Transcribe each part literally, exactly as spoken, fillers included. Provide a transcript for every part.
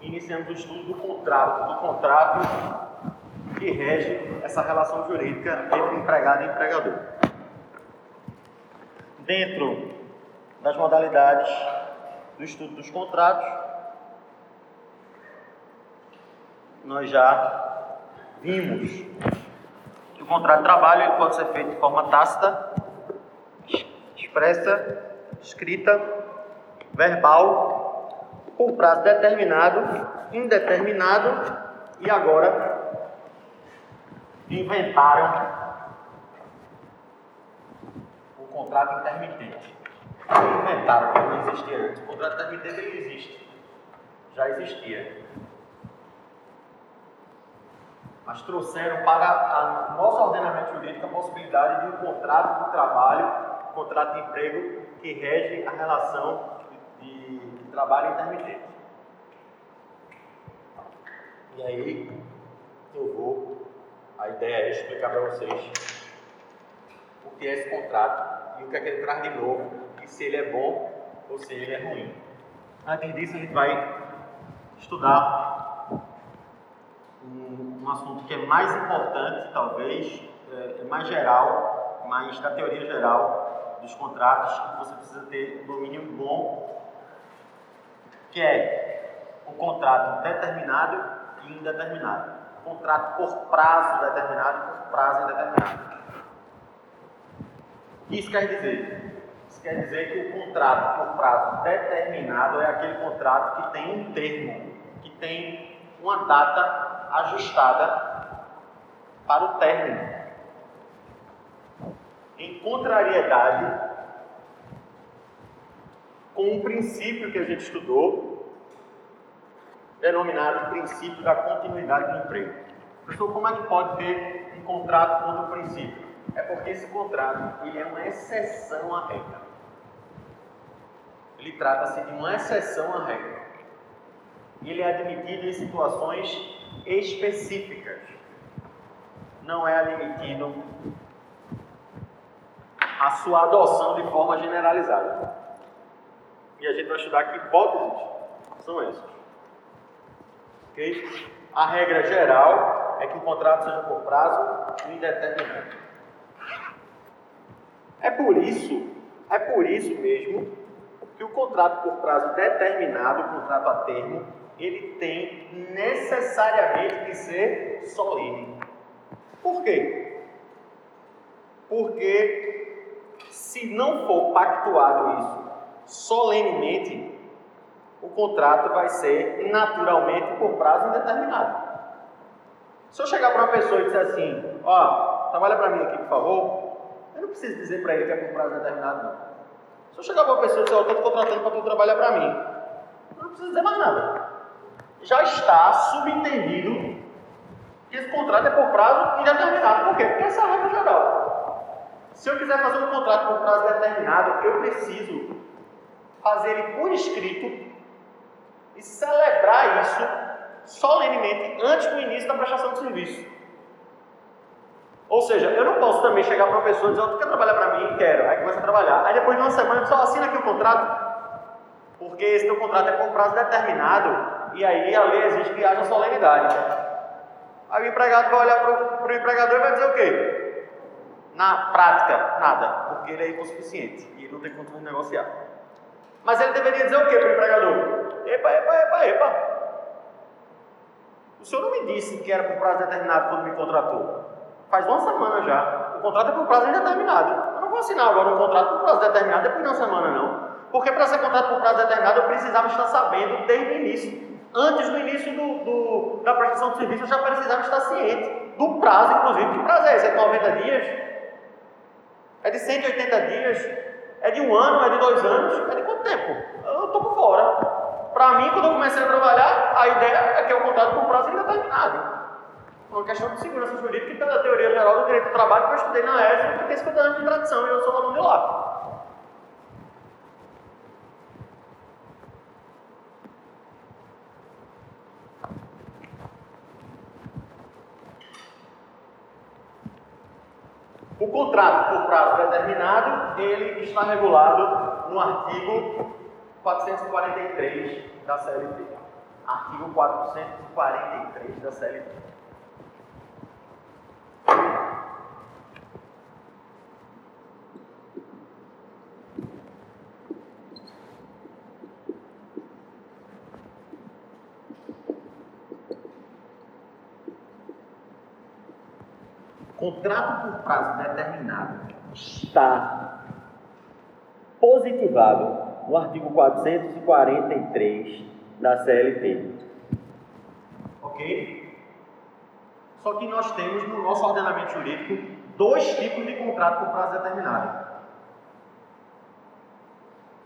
iniciamos o estudo do contrato, do contrato que rege essa relação jurídica entre empregado e empregador. Dentro das modalidades do estudo dos contratos, nós já vimos que o contrato de trabalho ele pode ser feito de forma tácita, expressa, escrita, verbal, por prazo determinado, indeterminado, e agora inventaram o contrato intermitente. Inventaram, porque não existia antes. O contrato intermitente ele existe, já existia. Mas trouxeram para o nosso ordenamento jurídico a possibilidade de um contrato de trabalho, um contrato de emprego que rege a relação de, de trabalho intermitente. E aí, eu vou, a ideia é explicar para vocês o que é esse contrato e o que é que ele traz de novo, e se ele é bom ou se ele é ruim. Antes disso, a gente vai estudar um assunto que é mais importante, talvez, é mais geral, mas da teoria geral dos contratos, que você precisa ter um domínio bom, que é o contrato determinado e indeterminado. O contrato por prazo determinado e por prazo indeterminado. O que isso quer dizer? Isso quer dizer que o contrato por prazo determinado é aquele contrato que tem um termo, que tem uma data ajustada para o término. Em contrariedade com o princípio que a gente estudou, denominado princípio da continuidade do emprego. Professor, como é que pode ter um contrato contra o princípio? É porque esse contrato ele é uma exceção à regra. Ele trata-se de uma exceção à regra. E ele é admitido em situações específicas. Não é admitido a sua adoção de forma generalizada. E a gente vai estudar que hipóteses são essas. Okay? A regra geral é que o contrato seja por prazo indeterminado. É por isso, é por isso mesmo que o contrato por prazo determinado, o contrato a termo, ele tem necessariamente que ser solene. Por quê? Porque se não for pactuado isso solenemente, o contrato vai ser naturalmente por prazo indeterminado. Se eu chegar para uma pessoa e dizer assim, ó, trabalha para mim aqui, por favor, eu não preciso dizer para ele que é por prazo indeterminado, não. Se eu chegar para uma pessoa e dizer, ó, estou te contratando para tu trabalhar para mim, eu não preciso dizer mais nada. Já está subentendido que esse contrato é por prazo indeterminado. Por quê? Porque essa é a regra geral. Se eu quiser fazer um contrato por prazo determinado, eu preciso fazer ele por escrito e celebrar isso solenemente antes do início da prestação de serviço. Ou seja, eu não posso também chegar para uma pessoa e dizer, oh, tu quer trabalhar para mim? Quero. Aí começa a trabalhar. Aí depois de uma semana, só assina aqui o contrato, porque esse teu contrato é por prazo determinado. E aí a lei exige que haja solenidade. Aí o empregado vai olhar para o empregador e vai dizer o quê? Na prática, nada, porque ele é hipossuficiente e não tem condições de negociar. Mas ele deveria dizer o quê para o empregador? Epa, epa, epa, epa. O senhor não me disse que era por prazo determinado quando me contratou. Faz uma semana já. O contrato é por prazo indeterminado. Eu não vou assinar agora um contrato por prazo determinado depois de uma semana, não. Porque para ser contrato por prazo determinado eu precisava estar sabendo desde o início. Antes do início do, do, da prestação de serviço, eu já precisava estar ciente do prazo, inclusive. Que prazo é esse? É de noventa dias? É de cento e oitenta dias? É de um ano? É de dois anos? É de quanto tempo? Eu estou por fora. Para mim, quando eu comecei a trabalhar, a ideia é que eu contrato por prazo indeterminado. É uma questão de segurança jurídica e pela teoria geral do direito do trabalho que eu estudei na E S E, que tem cinquenta anos de tradição e eu sou aluno de lá. O contrato por prazo determinado, ele está regulado no artigo quatrocentos e quarenta e três da C L T. artigo quatrocentos e quarenta e três da C L T. Contrato por prazo determinado está positivado no artigo quatrocentos e quarenta e três da C L T. Ok? Só que nós temos no nosso ordenamento jurídico dois tipos de contrato por prazo determinado.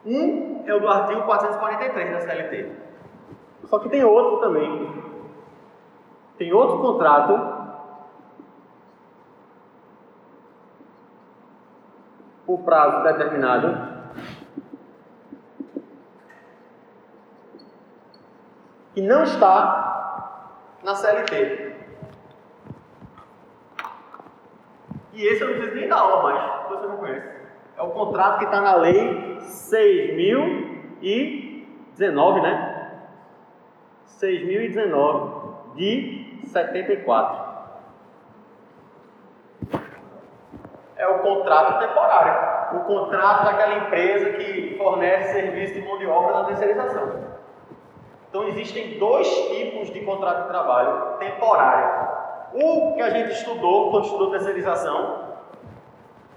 Um é o do artigo quatrocentos e quarenta e três da C L T. Só que tem outro também. Tem outro contrato por prazo determinado que não está na C L T. E esse eu não preciso nem da aula mais, se você não conhece. É o contrato que está na Lei seis mil e dezenove, né? seis mil e dezenove de setenta e quatro. É o contrato temporário, o contrato daquela empresa que fornece serviço de mão de obra na terceirização. Então existem dois tipos de contrato de trabalho temporário. O que a gente estudou quando estudou terceirização,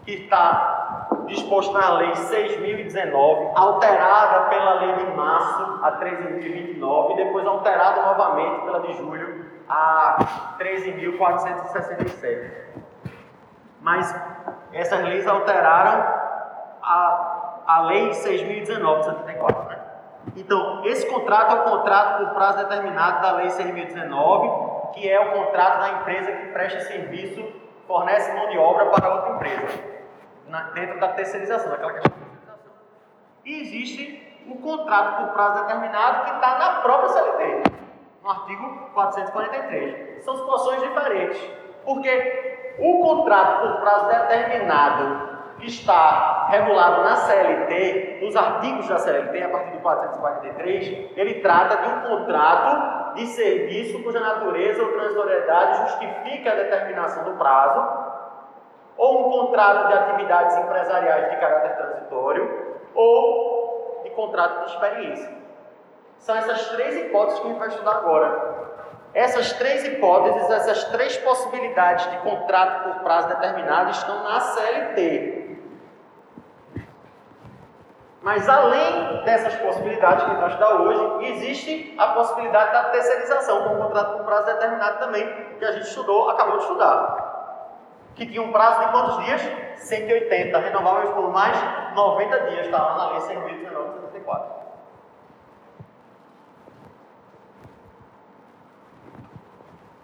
que está disposto na Lei seis mil e dezenove, alterada pela Lei de Março a treze mil e vinte e nove e depois alterada novamente pela de Julho a treze mil quatrocentos e sessenta e sete. Mas essas leis alteraram a, a Lei seis mil e dezenove de setenta e quatro, né? Então, esse contrato é o contrato por prazo determinado da Lei seis mil e dezenove, que é o contrato da empresa que presta serviço, fornece mão de obra para outra empresa, na, dentro da terceirização, daquela questão de terceirização. E existe o contrato por prazo determinado que está na própria C L T, no artigo quatrocentos e quarenta e três. São situações diferentes, porque o contrato por prazo determinado que está regulado na C L T, nos artigos da C L T, a partir do quatrocentos e quarenta e três, ele trata de um contrato de serviço cuja natureza ou transitoriedade justifica a determinação do prazo, ou um contrato de atividades empresariais de caráter transitório, ou de contrato de experiência. São essas três hipóteses que a gente vai estudar agora. Essas três hipóteses, essas três possibilidades de contrato por prazo determinado estão na C L T. Mas além dessas possibilidades que nós estudamos hoje, existe a possibilidade da terceirização com contrato por prazo determinado também, que a gente estudou, acabou de estudar. Que tinha um prazo de quantos dias? cento e oitenta, renováveis por mais noventa dias, está lá na Lei seis mil e dezenove de setenta e quatro.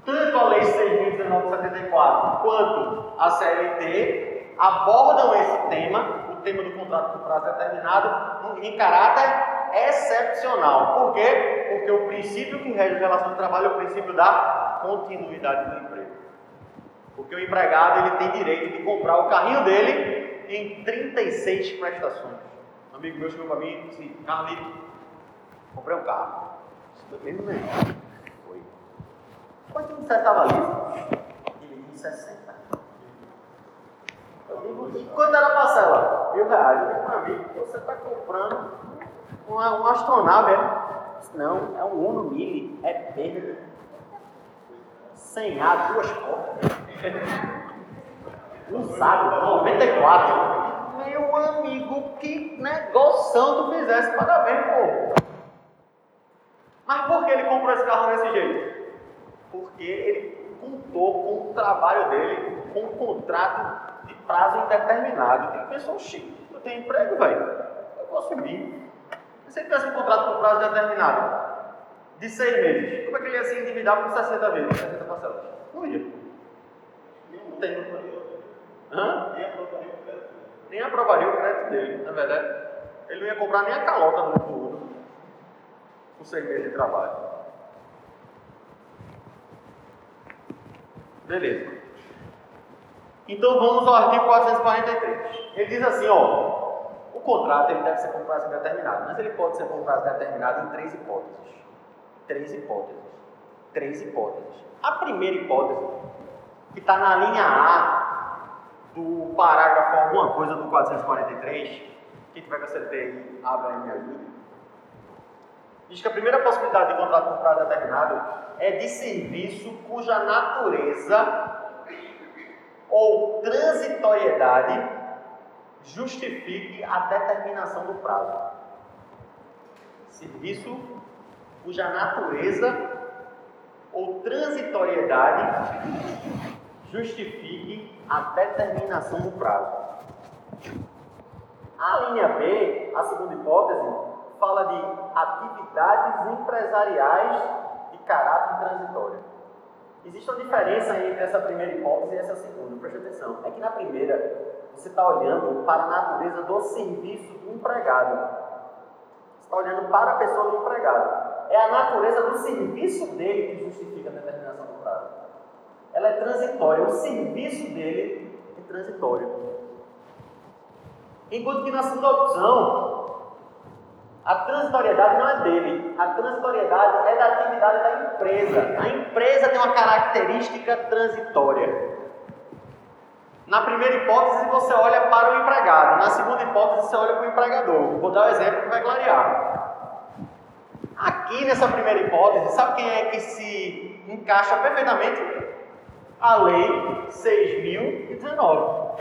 Tanto a Lei seis mil e dezenove de setenta e quatro quanto a C L T abordam esse tema, o tema do contrato por prazo determinado, em caráter excepcional. Por quê? Porque o princípio que rege a relação de trabalho é o princípio da continuidade do emprego. Porque o empregado ele tem direito de comprar o carrinho dele em trinta e seis prestações. Um amigo meu chegou para mim e disse: Carlinhos, comprei um carro. Estou vendo mesmo. Quanto você estava ali? Ele disse sessenta. Eu digo, e quanto era a parcela? Mil reais. Eu digo, meu amigo, você está comprando uma, uma astronave, é? Não, é um Uno Mille, é perda. Sem ar, duas portas. Usado, noventa e quatro. Meu amigo, que negócio tu fizesse, parabéns, pô. Mas por que ele comprou esse carro desse jeito? Porque ele contou com o trabalho dele, com um contrato de prazo indeterminado. Tem pessoa chique, eu tenho emprego, velho, eu vou assumir. Se ele tivesse um contrato com prazo determinado, de seis meses, como é que ele ia se endividar por sessenta vezes, sessenta parcelas? Não ia. Não tem. Hã? Nem aprovaria o crédito dele, na verdade. Ele não ia comprar nem a calota do futuro com seis meses de trabalho. Beleza. Então vamos ao artigo quatrocentos e quarenta e três. Ele diz assim, ó, o contrato ele deve ser por prazo indeterminado, mas ele pode ser por prazo determinado em três hipóteses. Três hipóteses. Três hipóteses. A primeira hipótese, que está na linha A do parágrafo alguma coisa do quatrocentos e quarenta e três, quem tiver com a C T I, abre aí, me ajude. Diz que a primeira possibilidade de contrato por prazo determinado é de serviço cuja natureza ou transitoriedade justifique a determinação do prazo. Serviço cuja natureza ou transitoriedade justifique a determinação do prazo. A linha B, a segunda hipótese, fala de atividades empresariais de caráter transitório. Existe uma diferença entre essa primeira hipótese e essa segunda, preste atenção. É que na primeira, você está olhando para a natureza do serviço do empregado. Você está olhando para a pessoa do empregado. É a natureza do serviço dele que justifica a determinação do prazo. Ela é transitória, o serviço dele é transitório. Enquanto que na segunda opção, a transitoriedade não é dele, a transitoriedade é da atividade da empresa. A empresa tem uma característica transitória. Na primeira hipótese, você olha para o empregado. Na segunda hipótese, você olha para o empregador. Vou dar um exemplo que vai clarear. Aqui, nessa primeira hipótese, sabe quem é que se encaixa perfeitamente? A Lei seis mil e dezenove.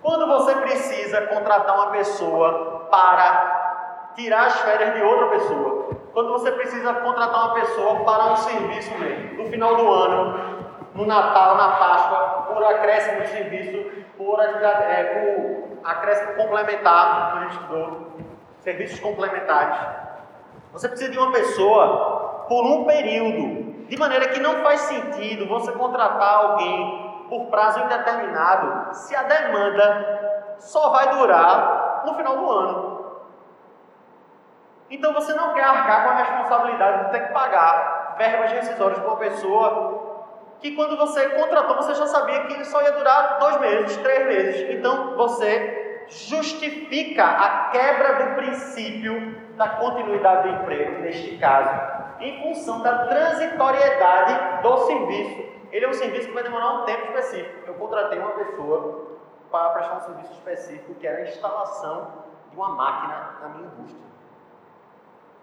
Quando você precisa contratar uma pessoa para tirar as férias de outra pessoa, quando você precisa contratar uma pessoa para um serviço mesmo, no final do ano, no Natal, na Páscoa, por acréscimo de serviço, por, é, por acréscimo complementar, que a gente estudou, serviços complementares, você precisa de uma pessoa por um período, de maneira que não faz sentido você contratar alguém por prazo indeterminado, se a demanda só vai durar no final do ano. Então você não quer arcar com a responsabilidade de ter que pagar verbas rescisórias para uma pessoa que, quando você contratou, você já sabia que só ia durar dois meses, três meses. Então você justifica a quebra do princípio da continuidade do emprego, neste caso, em função da transitoriedade do serviço. Ele é um serviço que vai demorar um tempo específico. Eu contratei uma pessoa para prestar um serviço específico, que era a instalação de uma máquina na minha indústria.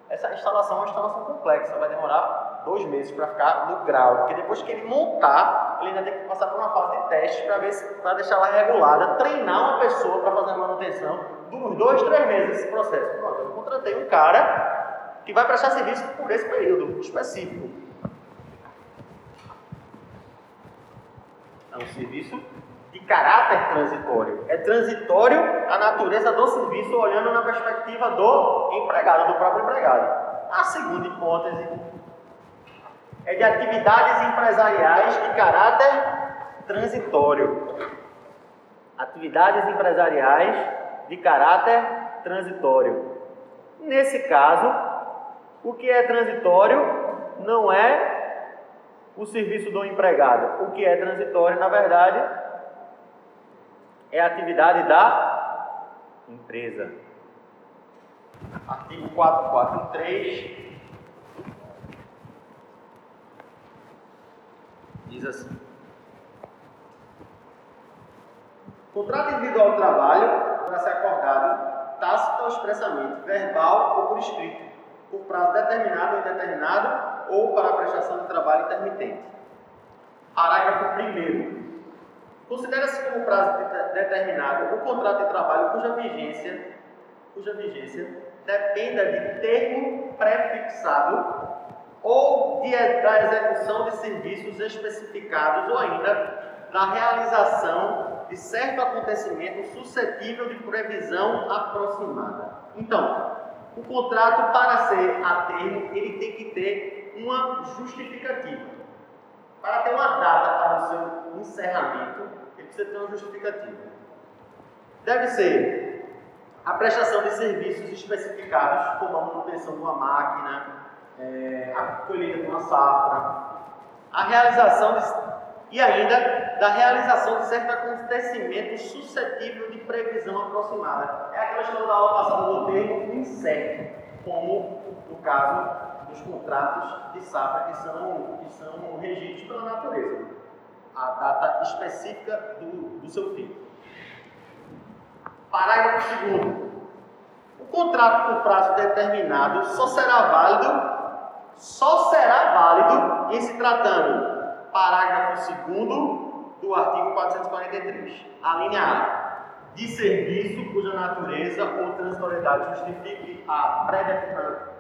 Essa instalação é uma instalação complexa, vai demorar dois meses para ficar no grau, porque depois que ele montar, ele ainda tem que passar por uma fase de teste para ver se, para deixar ela regulada, treinar uma pessoa para fazer a manutenção, dos dois, três meses esse processo. Pronto, eu contratei um cara que vai prestar serviço por esse período específico. É um serviço de caráter transitório. É transitório a natureza do serviço, olhando na perspectiva do empregado, do próprio empregado. A segunda hipótese é de atividades empresariais de caráter transitório. Atividades empresariais de caráter transitório. Nesse caso, o que é transitório não é o serviço do empregado. O que é transitório, na verdade, é a atividade da empresa. Artigo quatrocentos e quarenta e três diz assim: o contrato individual de trabalho vai ser acordado tácito ou expressamente, verbal ou por escrito, por prazo determinado ou indeterminado, ou para a prestação de trabalho intermitente. Parágrafo primeiro. Considera-se como prazo de determinado o contrato de trabalho cuja vigência, cuja vigência dependa de termo pré-fixado ou de, da execução de serviços especificados ou ainda da realização de certo acontecimento suscetível de previsão aproximada. Então, o contrato, para ser a termo, ele tem que ter uma justificativa. Para ter uma data para o seu encerramento, ele precisa ter uma justificativa. Deve ser a prestação de serviços especificados, como a manutenção de uma máquina, é, a colheita de uma safra, a realização de, e ainda da realização de certo acontecimento suscetível de previsão aproximada. É aquela história da aula passada do termo incerto, como no caso os contratos de safra que são, que são regidos pela natureza, a data específica do, do seu fim. Parágrafo segundo. O contrato por prazo determinado só será válido só será válido em se tratando, parágrafo segundo do artigo quatrocentos e quarenta e três, a linha A, de serviço cuja natureza ou transitoriedade justifique a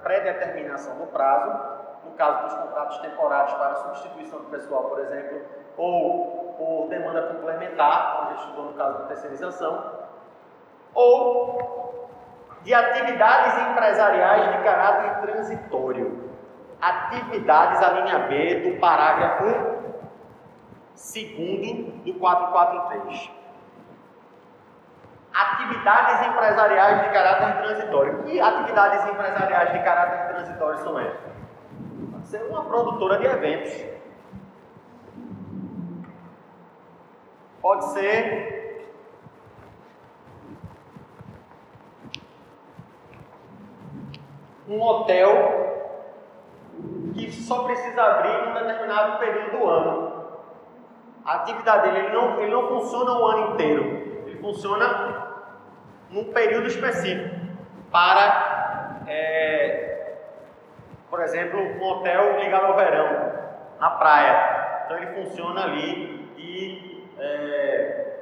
pré-determinação do prazo, no caso dos contratos temporários para substituição do pessoal, por exemplo, ou por demanda complementar, como a gente estudou no caso da terceirização, ou de atividades empresariais de caráter transitório. Atividades, a linha B do parágrafo segundo do quatrocentos e quarenta e três. Atividades empresariais de caráter transitório. Que atividades empresariais de caráter transitório são essas? Pode ser uma produtora de eventos. Pode ser um hotel que só precisa abrir em um determinado período do ano. A atividade dele ele não, ele não funciona o ano inteiro. Funciona num período específico para, é, por exemplo, um hotel ligado ao verão, na praia. Então ele funciona ali de é,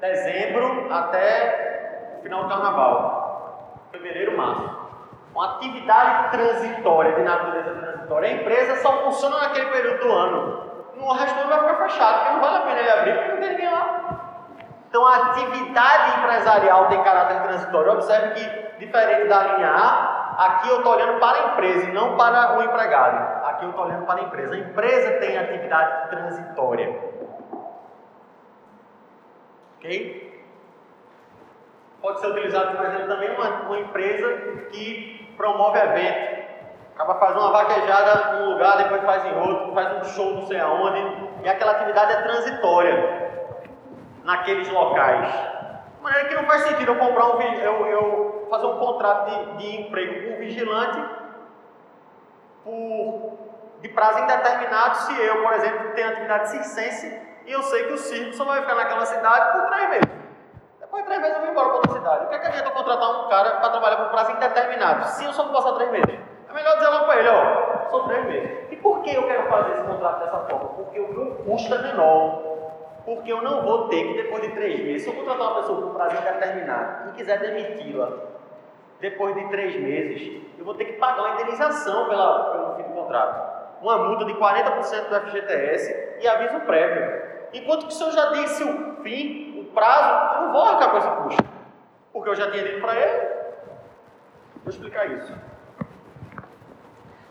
dezembro até o final do carnaval, fevereiro, março. Uma atividade transitória, de natureza transitória. A empresa só funciona naquele período do ano. No resto vai ficar fechado, porque não vale a pena ele abrir, porque não tem ninguém lá. Então, a atividade empresarial tem caráter transitório. Observe que, diferente da linha A, aqui eu estou olhando para a empresa e não para o empregado. Aqui eu estou olhando para a empresa. A empresa tem atividade transitória. Ok? Pode ser utilizado, por exemplo, também uma, uma empresa que promove evento. Acaba fazendo uma vaquejada num lugar, depois faz em outro, faz um show não sei aonde. E aquela atividade é transitória naqueles locais. De maneira que não faz sentido eu, comprar um, eu, eu fazer um contrato de, de emprego com um vigilante por, de prazo indeterminado se eu, por exemplo, tenho atividade circense e eu sei que o circo só vai ficar naquela cidade por três meses. Depois de três meses eu vou embora para outra cidade. O que é que adianta eu contratar um cara para trabalhar por prazo indeterminado se eu só vou passar três meses? É melhor dizer logo para ele, ó, são três meses. E por que eu quero fazer esse contrato dessa forma? Porque o meu custo é menor. Porque eu não vou ter que, depois de três meses, se eu contratar uma pessoa por um prazo indeterminado e quiser demiti-la, depois de três meses, eu vou ter que pagar uma indenização pela, pelo fim do contrato. Uma multa de quarenta por cento do F G T S e aviso prévio. Enquanto que se eu já disse o fim, o prazo, eu não vou arcar com esse custo. Porque eu já tinha dito para ele. Vou explicar isso.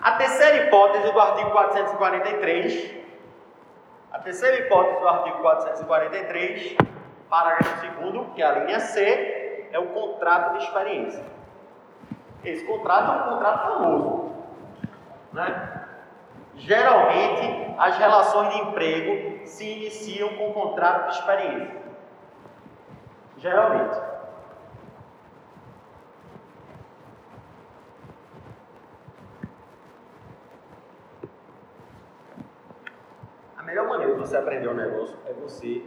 A terceira hipótese do artigo quatrocentos e quarenta e três... A terceira hipótese do artigo quatrocentos e quarenta e três, parágrafo dois, que é a linha C, é o contrato de experiência. Esse contrato é um contrato famoso, né? Geralmente, as relações de emprego se iniciam com contrato de experiência. Geralmente. A melhor maneira de você aprender um negócio é você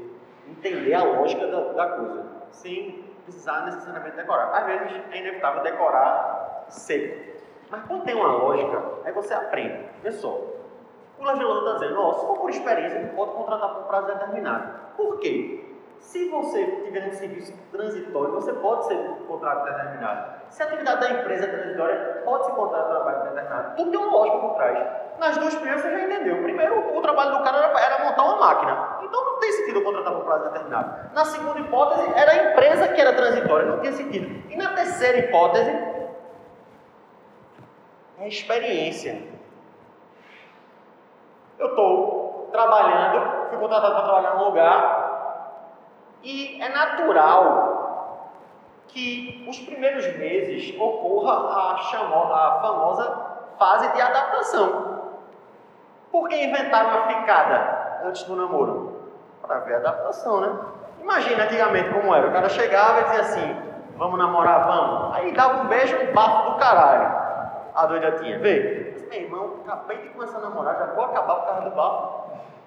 entender a lógica da, da coisa, sem precisar necessariamente decorar. Às vezes é inevitável decorar seco, mas quando tem uma lógica, aí você aprende. Vê só, o legislador está dizendo, ó, se for por experiência, não pode contratar por prazo determinado. Por quê? Se você tiver um serviço transitório, você pode ser um contrato determinado. Se a atividade da empresa é transitória, pode ser contrato de trabalho determinado. Tudo tem uma lógica por trás. Nas duas primeiras você já entendeu. Primeiro, o trabalho do cara era, era montar uma máquina. Então não tem sentido eu contratar por prazo determinado. Na segunda hipótese, era a empresa que era transitória. Não tinha sentido. E na terceira hipótese, é a experiência. Eu estou trabalhando, fui contratado para trabalhar num lugar. E é natural que os primeiros meses ocorra a, chamo, a famosa fase de adaptação. Por que inventaram a ficada antes do namoro? Para ver a adaptação, né? Imagina antigamente como era. O cara chegava e dizia assim, vamos namorar, vamos. Aí dava um beijo, um bafo do caralho. A doida tinha, veio. Meu irmão, acabei de começar a namorar, já vou acabar por causa do bafo.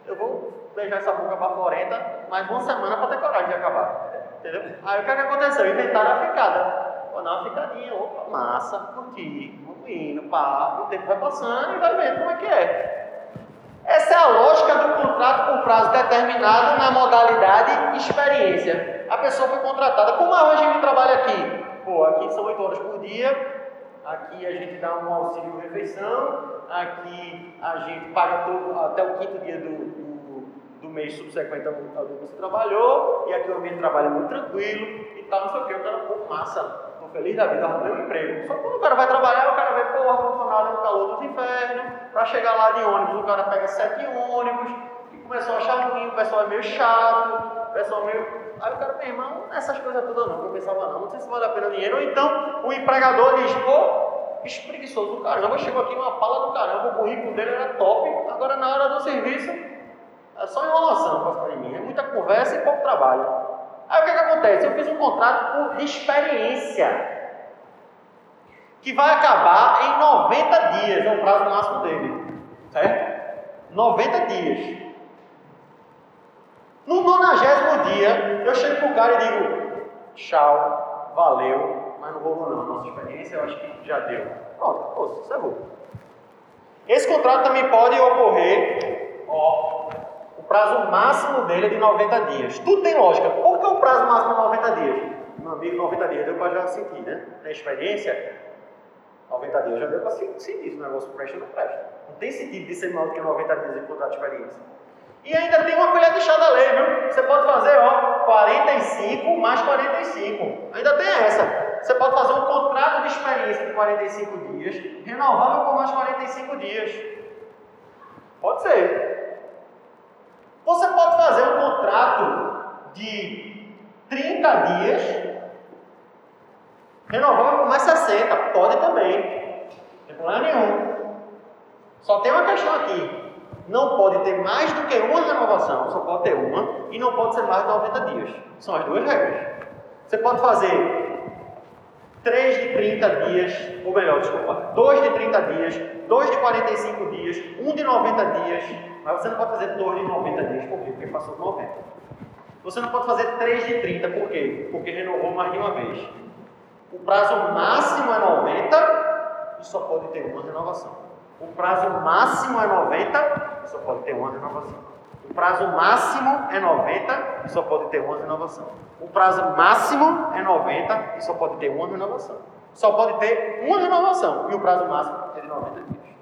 Eu vou beijar essa boca baforenta, mas uma semana pra ter coragem de acabar. Entendeu? Aí o que, é que aconteceu? Inventaram a ficada. Vou dar uma ficadinha, opa, massa, curti, vamos indo, pá. O tempo vai passando e vai vendo como é que é. Essa é a lógica do contrato com prazo determinado na modalidade experiência. A pessoa foi contratada. Como é o regime de trabalho aqui? Pô, aqui são oito horas por dia. Aqui a gente dá um auxílio refeição, aqui a gente paga todo, até o quinto dia do, do, do mês subsequente ao que você trabalhou, e aqui o ambiente de trabalho é muito tranquilo e tal, não sei o que, o cara, pô, massa, estou feliz da vida, arrumei um emprego. Só que quando o cara vai trabalhar, o cara vê, pô, ar-condicionado é um calor dos infernos, para chegar lá de ônibus, o cara pega sete ônibus, e começou a achar ruim, o pessoal é meio chato, o pessoal é meio... Aí o cara, meu irmão, essas coisas todas não, que eu pensava não, não sei se vale a pena o dinheiro. Ou então o empregador diz, pô, espreguiçoso do caramba, chegou aqui uma pala do caramba, o currículo dele era top, agora na hora do serviço é só enrolação para mim, é muita conversa e pouco trabalho. Aí o que, é que acontece? Eu fiz um contrato por experiência, que vai acabar em noventa dias, é o prazo máximo dele, certo? noventa dias. No nonagésimo dia, eu chego pro cara e digo, tchau, valeu, mas não vou não, nossa experiência eu acho que já deu. Pronto, pô, sossegou. Esse contrato também pode ocorrer, ó, o prazo máximo dele é de noventa dias. Tudo tem lógica. Por que o prazo máximo é noventa dias? Meu amigo, noventa dias deu para já sentir, né? Na experiência, noventa dias já deu para sentir se o negócio presta ou não presta. Não tem sentido de ser menor do que noventa dias em contrato de experiência. E ainda tem uma colher de chá da lei, viu? Você pode fazer, ó, quarenta e cinco mais quarenta e cinco. Ainda tem essa. Você pode fazer um contrato de experiência de quarenta e cinco dias, renovável por mais quarenta e cinco dias. Pode ser. Você pode fazer um contrato de trinta dias, renovável por mais sessenta. Pode também. Não tem problema nenhum. Só tem uma questão aqui. Não pode ter mais do que uma renovação, só pode ter uma, e não pode ser mais de noventa dias. São as duas regras. Você pode fazer três de trinta dias, ou melhor, desculpa, dois de trinta dias, dois de quarenta e cinco dias, um de noventa dias, mas você não pode fazer dois de noventa dias, por quê? Porque passou de noventa. Você não pode fazer três de trinta, por quê? Porque renovou mais de uma vez. O prazo máximo é noventa e só pode ter uma renovação. O prazo máximo é noventa e só pode ter uma renovação. O prazo máximo é noventa e só pode ter uma renovação. O prazo máximo é noventa e só pode ter uma renovação. Só pode ter uma renovação. E o prazo máximo é de noventa dias.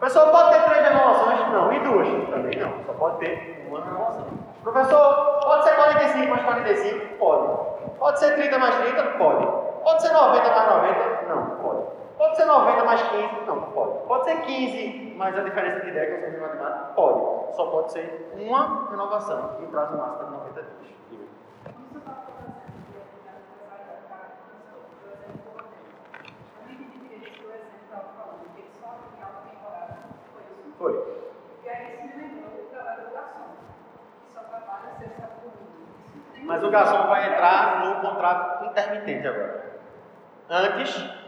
Pessoal, pode ter três renovações? Não. E duas? Também não. Só pode ter uma renovação. Professor, pode ser quarenta e cinco mais quarenta e cinco? Pode. Pode ser trinta mais trinta? Pode. Pode ser noventa mais noventa? Não, pode. Pode ser noventa mais quinze? Não, pode. Pode ser quinze, mas a diferença de ideia que eu sou de matemática? Pode. Só pode ser uma renovação e o prazo máximo de noventa dias. Foi. E aí se me lembrou o trabalho do garçom, que só trabalha sexta por domingo. Mas o garçom vai entrar no contrato intermitente agora. Antes...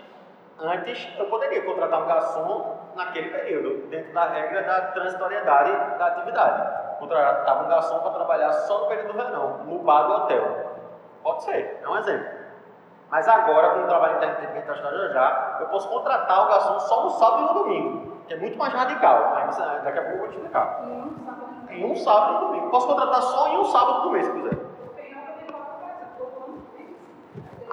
Antes, eu poderia contratar um garçom naquele período, dentro da regra da transitoriedade da atividade. Contratava um garçom para trabalhar só no período do verão, no bar do hotel. Pode ser, é um exemplo. Mas agora, com o trabalho intermitente que a gente está já já, eu posso contratar o garçom só no sábado e no domingo, que é muito mais radical. Mas daqui a pouco eu vou te explicar. Em um sábado e no domingo. Posso contratar só em um sábado do mês, se quiser.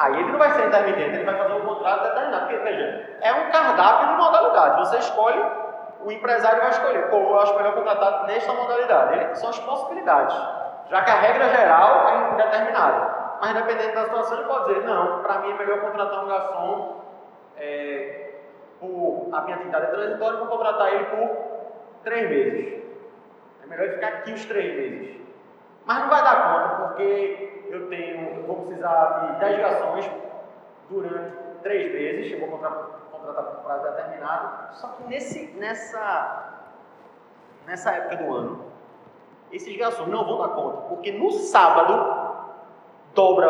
Aí ele não vai ser intermitente, ele vai fazer um contrato determinado. Porque, veja, é um cardápio de modalidade. Você escolhe, o empresário vai escolher. Pô, eu acho melhor contratar nesta modalidade. Ele, são as possibilidades. Já que a regra geral é indeterminada. Mas, dependendo da situação, ele pode dizer: não, para mim é melhor contratar um garçom é, por. A minha atividade é transitória, vou contratar ele por três meses. É melhor ficar aqui os três meses. Mas não vai dar conta, porque. Eu, tenho, eu vou precisar de dez garçons durante três meses, eu vou contratar, contratar por prazo determinado. Só que nesse, nessa, nessa época do ano, esses garçons não vão dar conta, porque no sábado dobra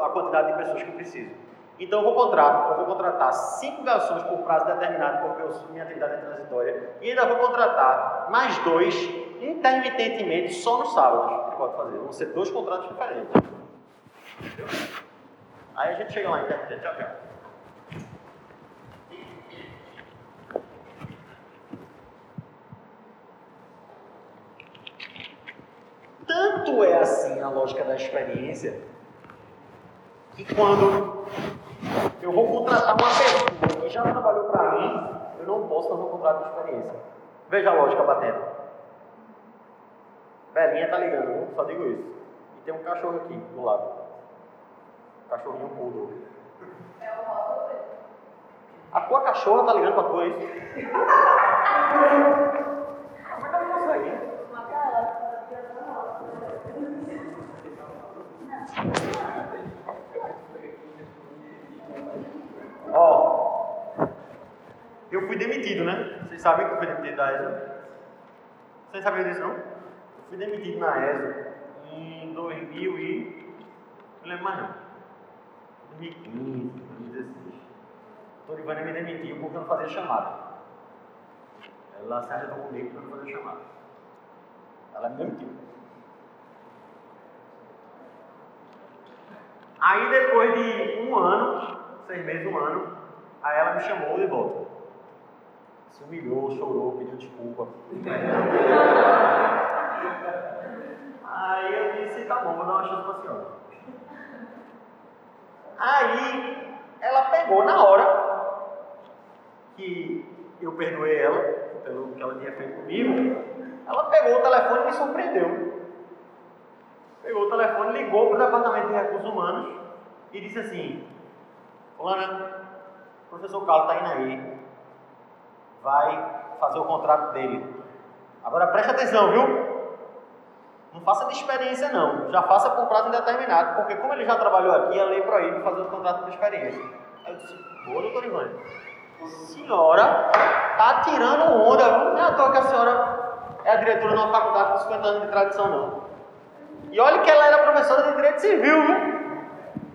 a quantidade de pessoas que precisam. Então eu vou contratar, eu vou contratar cinco garçons por prazo determinado, porque eu, minha atividade é transitória, e ainda vou contratar mais dois intermitentemente só nos sábados. Que pode fazer? Vão ser dois contratos diferentes. Entendeu? Aí a gente chega lá intermitente, já já. Tanto é assim a lógica da experiência que quando eu vou contratar uma pessoa que já trabalhou para mim, eu não posso fazer um contrato de experiência. Veja a lógica batendo. Belinha tá ligando, eu só digo isso. E tem um cachorro aqui do lado. Cachorrinho poodle. É o rosa preto. A tua cachorra tá ligando pra tua aí? Como é que ela não consegue? Ó, oh, eu fui demitido, né? Vocês sabem que eu fui demitido da E S O? Vocês sabiam disso, não? Eu fui demitido na E S O em dois mil e... não lembro mais não. dois mil e quinze, dois mil e dezesseis. A Torivana me demitiu porque eu não fazia chamada. Ela se ajudou comigo porque eu não fazia chamada. Ela me demitiu. Aí depois de um ano, seis meses, um ano, aí ela me chamou de volta. Se humilhou, chorou, pediu desculpa. Aí eu disse, tá bom, vou dar uma chance pra senhora. Aí ela pegou na hora que eu perdoei ela, pelo que ela tinha feito comigo, ela pegou o telefone e me surpreendeu. Pegou o telefone, ligou para o Departamento de Recursos Humanos e disse assim: Lana, o professor Carlos está indo aí, vai fazer o contrato dele. Agora preste atenção, viu? Não faça de experiência não, já faça por prazo indeterminado, porque como ele já trabalhou aqui, a lei proíbe fazer o contrato de experiência. Aí eu disse: boa, doutor Ivani, a senhora está tirando onda, não é à toa que a senhora é a diretora de uma faculdade com cinquenta anos de tradição não. E olha que ela era professora de Direito Civil, viu?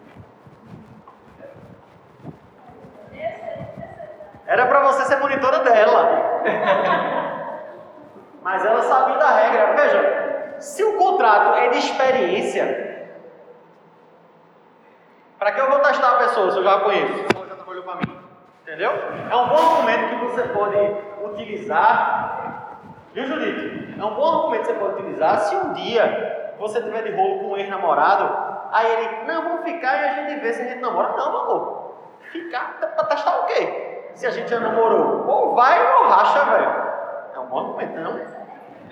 Era pra você ser monitora dela. Mas ela sabia da regra. Veja, se o contrato é de experiência, pra que eu vou testar a pessoa se eu já a conheço? Se ela já trabalhou pra mim. Entendeu? É um bom argumento que você pode utilizar. Viu, Judite? É um bom argumento que você pode utilizar se um dia você tiver de rolo com um ex-namorado, aí ele, não, vamos ficar e a gente vê se a gente namora. Não, meu amor, ficar pra testar o quê? Se a gente já namorou, ou vai ou racha, velho. É um bom argumento, não? Não, não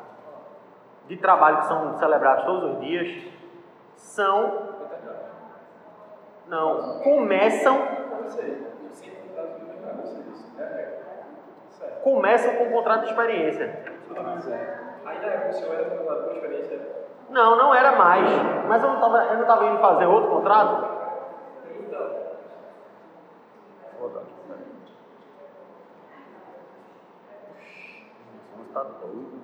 de trabalho que são celebrados todos os dias são. Não, começam. Começam com o contrato de experiência. Ainda é com o senhor era contratado com experiência? Não, não era mais. Mas eu não estava indo fazer outro contrato? Vou dar aqui. Você está doido?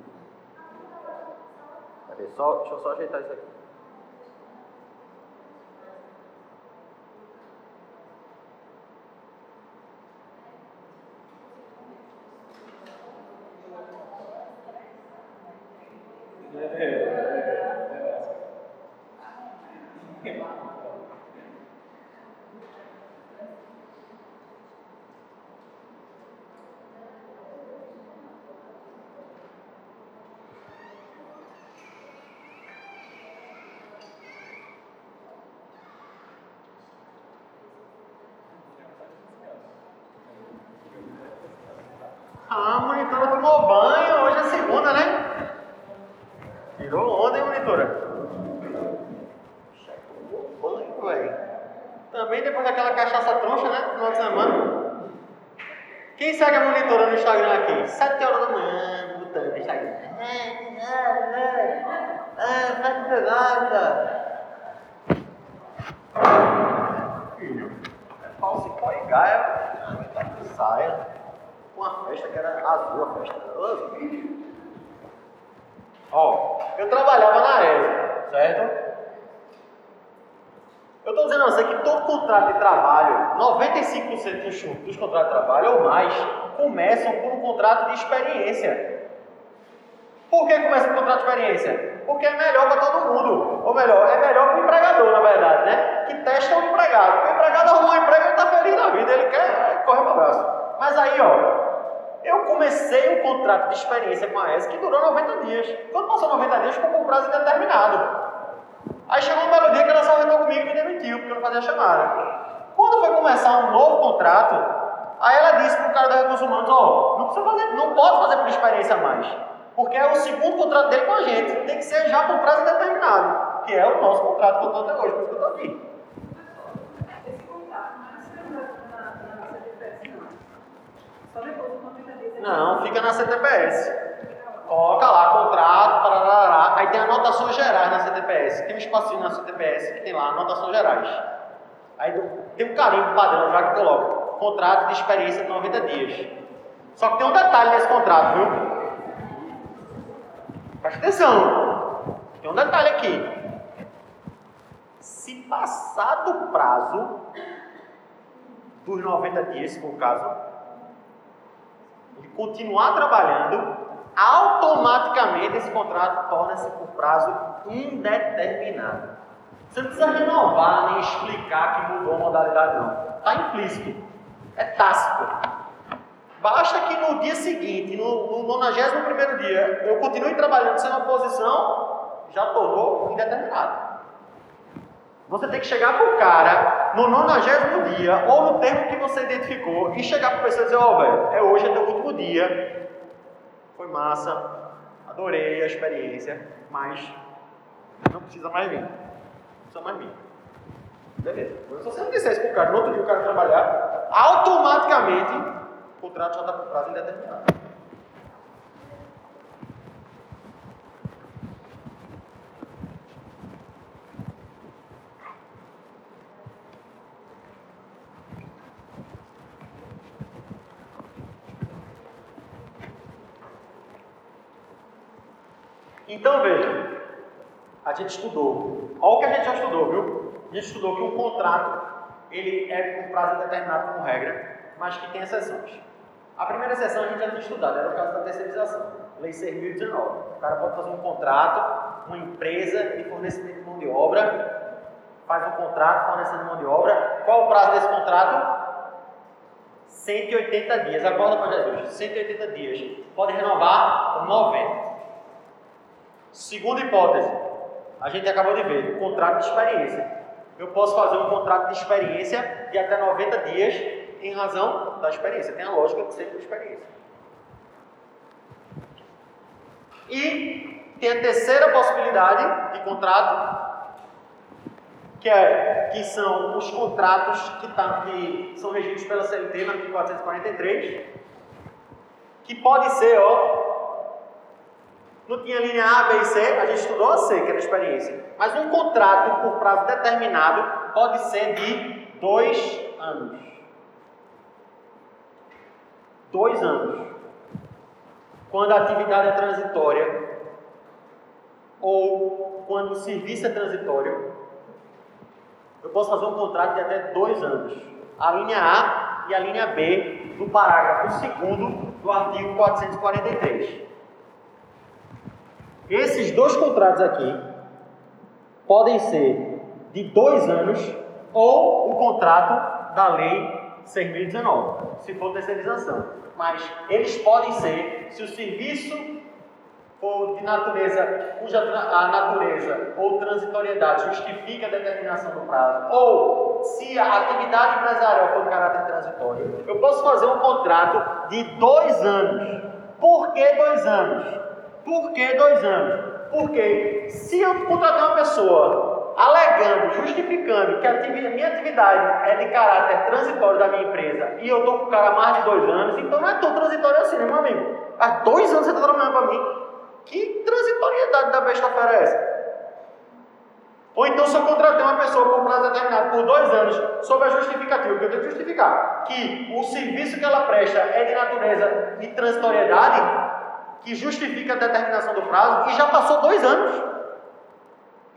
Cadê? Só, deixa eu só ajeitar isso aqui. Ah, a monitora tomou banho, hoje é segunda, né? Tirou onda, hein, monitora? Já tomou banho, velho. Também depois daquela cachaça troncha, né? No final de semana. Quem segue a monitora no Instagram aqui? sete horas da manhã, botando no Instagram. Ah, faz pegada. Filho, é falso em Poigaia, tá saia. Uma festa que era azul, a festa era azul. Ó, eu trabalhava na E S A, certo? Eu estou dizendo a você que todo contrato de trabalho, noventa e cinco por cento dos, dos contratos de trabalho ou mais, começam por um contrato de experiência. Por que começa por um contrato de experiência? Porque é melhor para todo mundo. Ou melhor, é melhor para o empregador, na verdade, né? Que testa o empregado. Porque o empregado arruma um emprego e não está feliz na vida. Ele quer, corre para o braço. Mas aí, ó, eu comecei um contrato de experiência com a E S que durou noventa dias. Quando passou noventa dias, ficou com um prazo indeterminado. Aí chegou um belo dia que ela só retornou comigo e me demitiu, porque eu não fazia chamada. Quando foi começar um novo contrato, aí ela disse para o cara da Recursos Humanos, ó, oh, não precisa fazer, não pode fazer por experiência mais, porque é o segundo contrato dele com a gente, tem que ser já por prazo determinado, que é o nosso contrato que eu estou até hoje, por isso que eu estou aqui. Esse contrato não é na C T P S, não. Só depois do contrato dele. Não, fica na C T P S. Coloca lá, contrato, tararará, aí tem anotações gerais na C T P S, tem um espacinho na C T P S que tem lá, anotações gerais. Aí tem um carimbo padrão já que coloca, contrato de experiência de noventa dias. Só que tem um detalhe nesse contrato, viu? Presta atenção, tem um detalhe aqui. Se passar do prazo dos noventa dias, se for o caso, ele continuar trabalhando, automaticamente esse contrato torna-se por prazo indeterminado. Você não precisa renovar nem explicar que mudou a modalidade, não. Está implícito. É tácito. Basta que no dia seguinte, no, no nonagésimo primeiro dia, eu continue trabalhando sem uma posição, já tornou indeterminado. Você tem que chegar para o cara no nonagésimo dia ou no tempo que você identificou e chegar para a pessoa e dizer: ó, oh, velho, é hoje, é teu último dia. Foi massa, adorei a experiência, mas não precisa mais vir. Não precisa mais vir. Beleza. Se você não disser isso para o cara, no outro dia o cara trabalhar, automaticamente o contrato já está por prazo indeterminado. Então veja, a gente estudou, olha o que a gente já estudou, viu? A gente estudou que um contrato, ele é por prazo determinado como regra, mas que tem exceções. A primeira exceção a gente já tinha estudado, era o caso da terceirização, Lei seis mil e dezenove. O cara pode fazer um contrato, uma empresa de fornecimento de mão de obra, faz um contrato fornecendo mão de obra. Qual é o prazo desse contrato? cento e oitenta dias, acorda para Jesus, cento e oitenta dias. Pode renovar por noventa. Segunda hipótese, a gente acabou de ver, o contrato de experiência. Eu posso fazer um contrato de experiência de até noventa dias em razão da experiência. Tem a lógica de ser de experiência. E tem a terceira possibilidade de contrato, que, é, que são os contratos que, tá, que são regidos pela C L T, no artigo quatrocentos e quarenta e três, que pode ser, ó, não tinha linha A, B e C, a gente estudou a C, que era a experiência. Mas um contrato por prazo determinado pode ser de dois anos. Dois anos. Quando a atividade é transitória ou quando o serviço é transitório, eu posso fazer um contrato de até dois anos. A linha A e a linha B do parágrafo segundo do artigo quatrocentos e quarenta e três. Esses dois contratos aqui podem ser de dois anos ou o contrato da Lei seis mil e dezenove, se for terceirização. Mas eles podem ser, se o serviço for de natureza, cuja a natureza ou transitoriedade justifica a determinação do prazo, ou se a atividade empresarial for de caráter transitório, eu posso fazer um contrato de dois anos. Por que dois anos? Por que dois anos? Porque se eu contratar uma pessoa alegando, justificando que a minha atividade é de caráter transitório da minha empresa e eu estou com o cara há mais de dois anos, então não é tão transitório assim, né, meu amigo? Há dois anos você está trabalhando para mim. Que transitoriedade da besta fera é essa? Ou então, se eu contratei uma pessoa por prazo determinado por dois anos, sob a justificativa, que eu tenho que justificar, que o serviço que ela presta é de natureza de transitoriedade, que justifica a determinação do prazo, e já passou dois anos.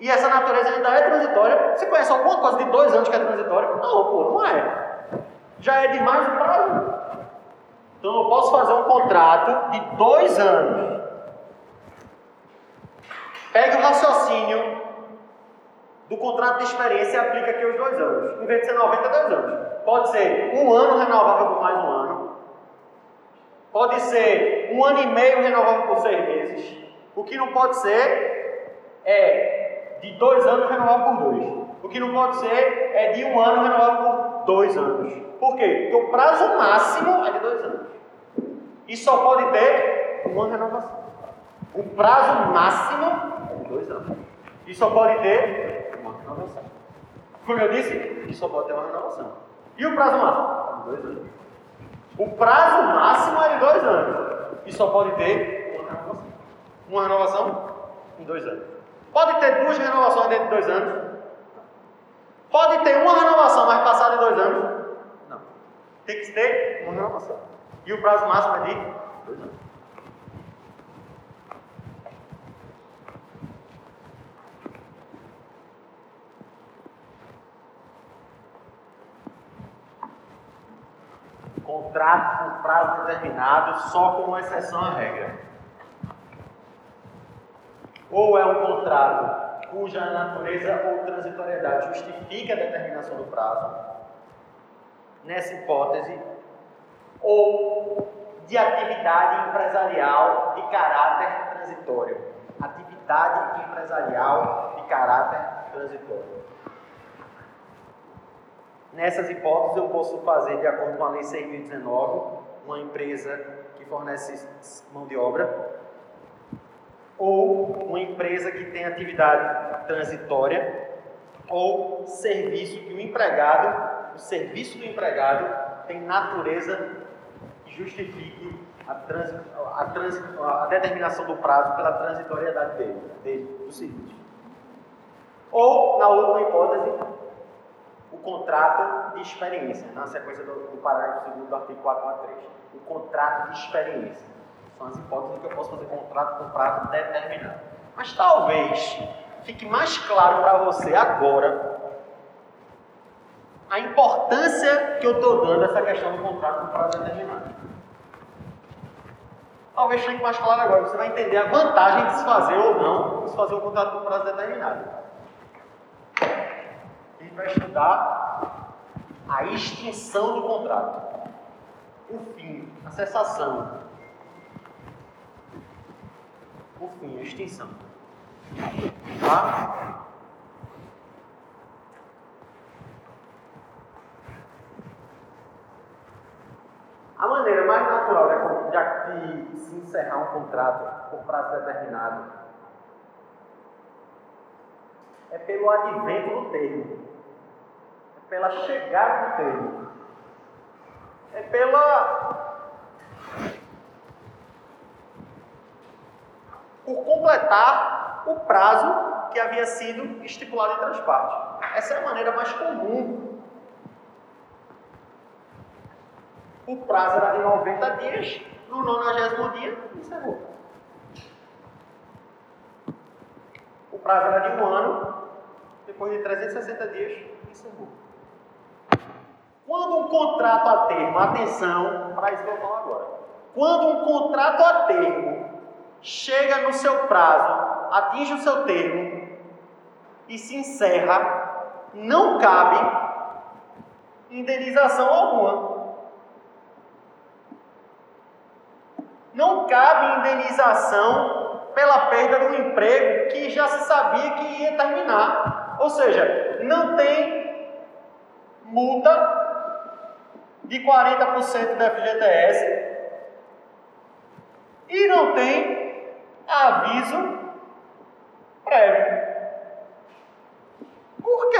E essa natureza ainda é transitória. Você conhece alguma coisa de dois anos que é transitória? Não, pô, não é. Já é de mais de prazo. Então eu posso fazer um contrato de dois anos. Pega o raciocínio do contrato de experiência e aplica aqui os dois anos. Em vez de ser noventa, dois anos. Pode ser um ano renovável por mais um ano. Pode ser um ano e meio renovável por seis meses. O que não pode ser é de dois anos renovável por dois. O que não pode ser é de um ano renovável por dois anos. Por quê? Porque o prazo máximo é de dois anos. E só pode ter uma renovação. O prazo máximo é de dois anos. E só pode ter uma renovação. Como eu disse, e só pode ter uma renovação. E o prazo máximo? É de dois anos. O prazo máximo é de dois anos. E só pode ter uma renovação. Uma renovação em dois anos. Pode ter duas renovações dentro de dois anos? Pode ter uma renovação, mas passada de dois anos? Não. Tem que ter uma renovação. E o prazo máximo é de dois anos. Contrato com prazo determinado, só com exceção à regra. Ou é um contrato cuja natureza ou transitoriedade justifica a determinação do prazo, nessa hipótese, ou de atividade empresarial de caráter transitório. Atividade empresarial de caráter transitório. Nessas hipóteses, eu posso fazer, de acordo com a Lei seis mil e dezenove, uma empresa que fornece mão de obra, ou uma empresa que tem atividade transitória, ou serviço que o empregado, o serviço do empregado tem natureza que justifique a, trans, a, trans, a determinação do prazo pela transitoriedade dele, dele, do serviço. Ou, na outra hipótese, o contrato de experiência, na sequência do, do parágrafo segundo do artigo quatrocentos e trinta e três, o contrato de experiência. São as hipóteses que eu posso fazer contrato com prazo determinado. Mas talvez fique mais claro para você agora a importância que eu estou dando a essa questão do contrato com prazo determinado. Talvez fique mais claro agora, você vai entender a vantagem de se fazer ou não de se fazer um contrato com prazo determinado. A gente vai estudar a extinção do contrato, o fim, a cessação. Por fim, a extinção. Tá? A maneira mais natural de, de se encerrar um contrato por prazo determinado é pelo advento do termo, é pela chegada do termo, é pela... por completar o prazo que havia sido estipulado entre as partes. Essa é a maneira mais comum. O prazo era de noventa dias, no nonagésimo dia, encerrou. O prazo era de um ano, depois de trezentos e sessenta dias, encerrou. Quando um contrato a termo, atenção para isso que eu falo agora, quando um contrato a termo chega no seu prazo, atinge o seu termo e se encerra, não cabe indenização alguma. Não cabe indenização pela perda do emprego que já se sabia que ia terminar. Ou seja, não tem multa de quarenta por cento do F G T S e não tem aviso prévio. Por quê?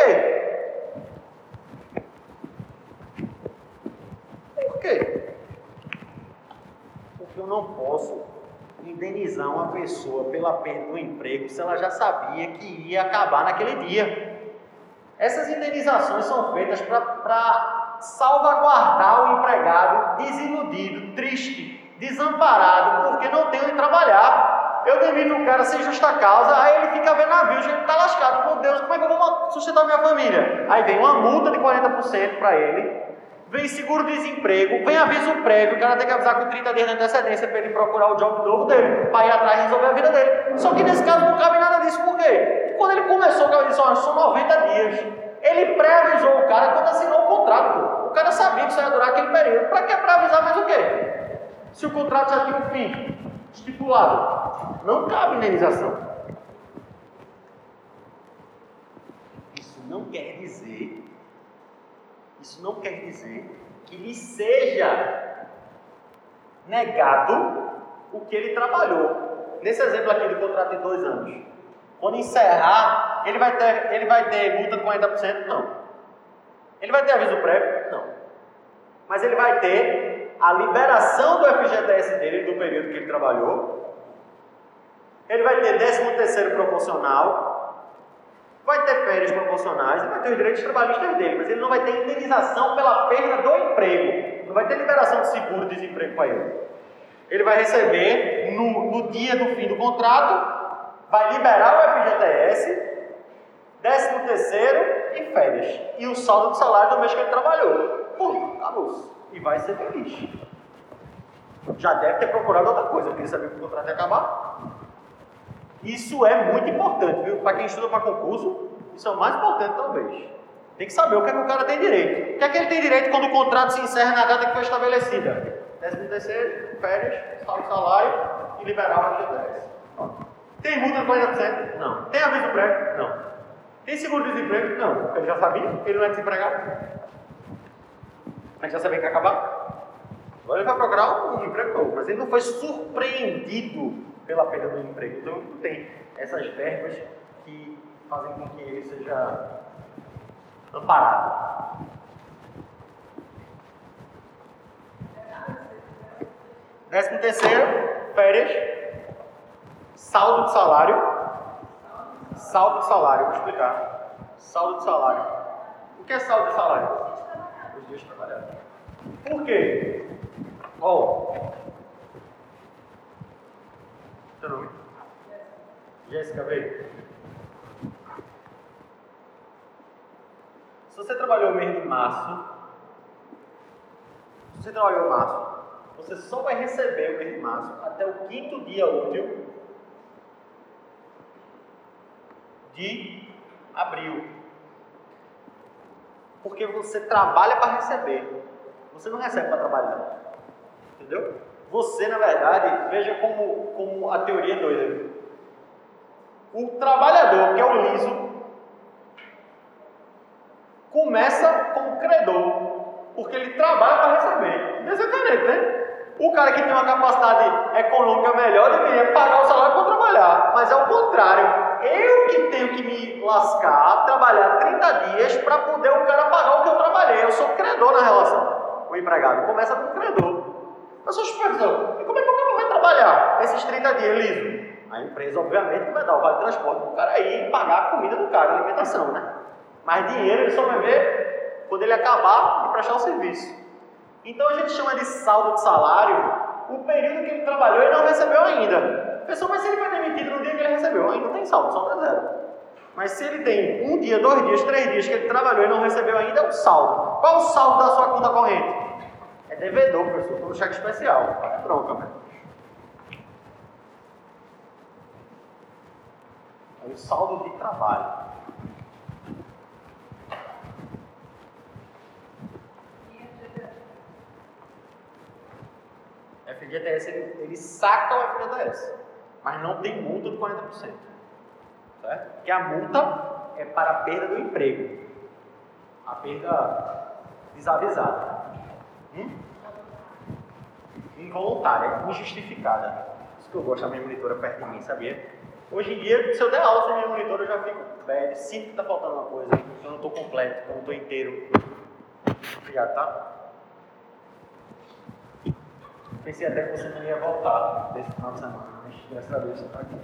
Por quê? Porque eu não posso indenizar uma pessoa pela perda do emprego se ela já sabia que ia acabar naquele dia. Essas indenizações são feitas para salvaguardar o empregado desiludido, triste, desamparado, porque não tem onde trabalhar. Eu demito um cara sem justa causa, aí ele fica vendo navios, ele está lascado. Meu Deus, como é que eu vou sustentar minha família? Aí vem uma multa de quarenta por cento para ele, vem seguro-desemprego, vem aviso prévio, o cara tem que avisar com trinta dias de antecedência para ele procurar o job novo dele, para ir atrás e resolver a vida dele. Só que nesse caso não cabe nada disso, por quê? Quando ele começou, o cara disse, olha, são noventa dias. Ele pré-avisou o cara quando assinou o contrato. O cara sabia que isso ia durar aquele período. Para que pré-avisar mais o quê? Se o contrato já tinha um fim estipulado, não cabe indenização. Isso não quer dizer... Isso não quer dizer que lhe seja negado o que ele trabalhou. Nesse exemplo aqui do contrato de dois anos, quando encerrar, ele vai ter, ele vai ter multa de quarenta por cento? Não. Ele vai ter aviso prévio? Não. Mas ele vai ter a liberação do F G T S dele do período que ele trabalhou. Ele vai ter décimo terceiro proporcional. Vai ter férias proporcionais, ele vai ter os direitos trabalhistas dele, mas ele não vai ter indenização pela perda do emprego, não vai ter liberação de seguro-desemprego para ele. Ele vai receber, no, no dia do fim do contrato, vai liberar o F G T S, décimo terceiro e férias, e o saldo do salário do mês que ele trabalhou. Pum, acabou. E vai ser feliz. Já deve ter procurado outra coisa, porque ele sabia que o contrato ia acabar. Isso é muito importante, viu? Para quem estuda para concurso, isso é o mais importante, talvez. Tem que saber o que é que o cara tem direito. O que é que ele tem direito quando o contrato se encerra na data que foi estabelecida? décimo terceiro, férias, saldo salário e liberar o F G T S. Tem multa de quarenta por cento? Não. Tem aviso prévio? Não. Tem seguro-desemprego? Não. Ele já sabia? Ele não é desempregado? Ele já sabia que ia acabar? Agora ele vai procurar um emprego novo, mas ele não foi surpreendido pela perda do emprego. Então, tem essas verbas que fazem com que ele seja amparado. Décimo terceiro, férias, saldo de salário. Saldo de salário, vou explicar. Saldo de salário. O que é saldo de salário? Os dias trabalhados. Por quê? Ó... Oh. Seu nome? Jéssica, veio. Se você trabalhou o mês de março, se você trabalhou março, você só vai receber o mês de março até o quinto dia útil de abril. Porque você trabalha para receber. Você não recebe para trabalhar. Entendeu? Você, na verdade, veja como, como a teoria é doida. O trabalhador, que é o liso, começa como credor, porque ele trabalha para receber. Exatamente, né? O cara que tem uma capacidade econômica melhor deveria pagar o salário para trabalhar, mas é o contrário. Eu que tenho que me lascar, trabalhar trinta dias para poder o cara pagar o que eu trabalhei. Eu sou credor na relação. O empregado começa como credor. Eu sou supervisor, e como é que o cara vai trabalhar esses trinta dias liso? A empresa, obviamente, vai dar o vale de transporte para o cara ir e pagar a comida do cara, a alimentação, né? Mas dinheiro ele só vai ver quando ele acabar de prestar o serviço. Então a gente chama de saldo de salário o período que ele trabalhou e não recebeu ainda. Pessoal, mas se ele foi demitido no dia que ele recebeu, ainda tem saldo, saldo é zero. Mas se ele tem um dia, dois dias, três dias que ele trabalhou e não recebeu ainda, é um saldo. Qual é o saldo da sua conta corrente? É devedor, professor, como cheque especial. É bronca, velho. É um saldo de trabalho. F G T S, ele, ele saca o F G T S, mas não tem multa de quarenta por cento. Certo? Porque a multa é para a perda do emprego. A perda desavisada. Hum? Involuntária, injustificada. Isso que eu gosto da minha monitora perto de mim, sabia? Hoje em dia, se eu der alta no meu monitor, eu já fico velho, sinto que está faltando uma coisa, que eu não estou completo, que eu não estou inteiro. Já tá? Pensei até que você não ia voltar desse final de semana, mas graças a Deus você está aqui.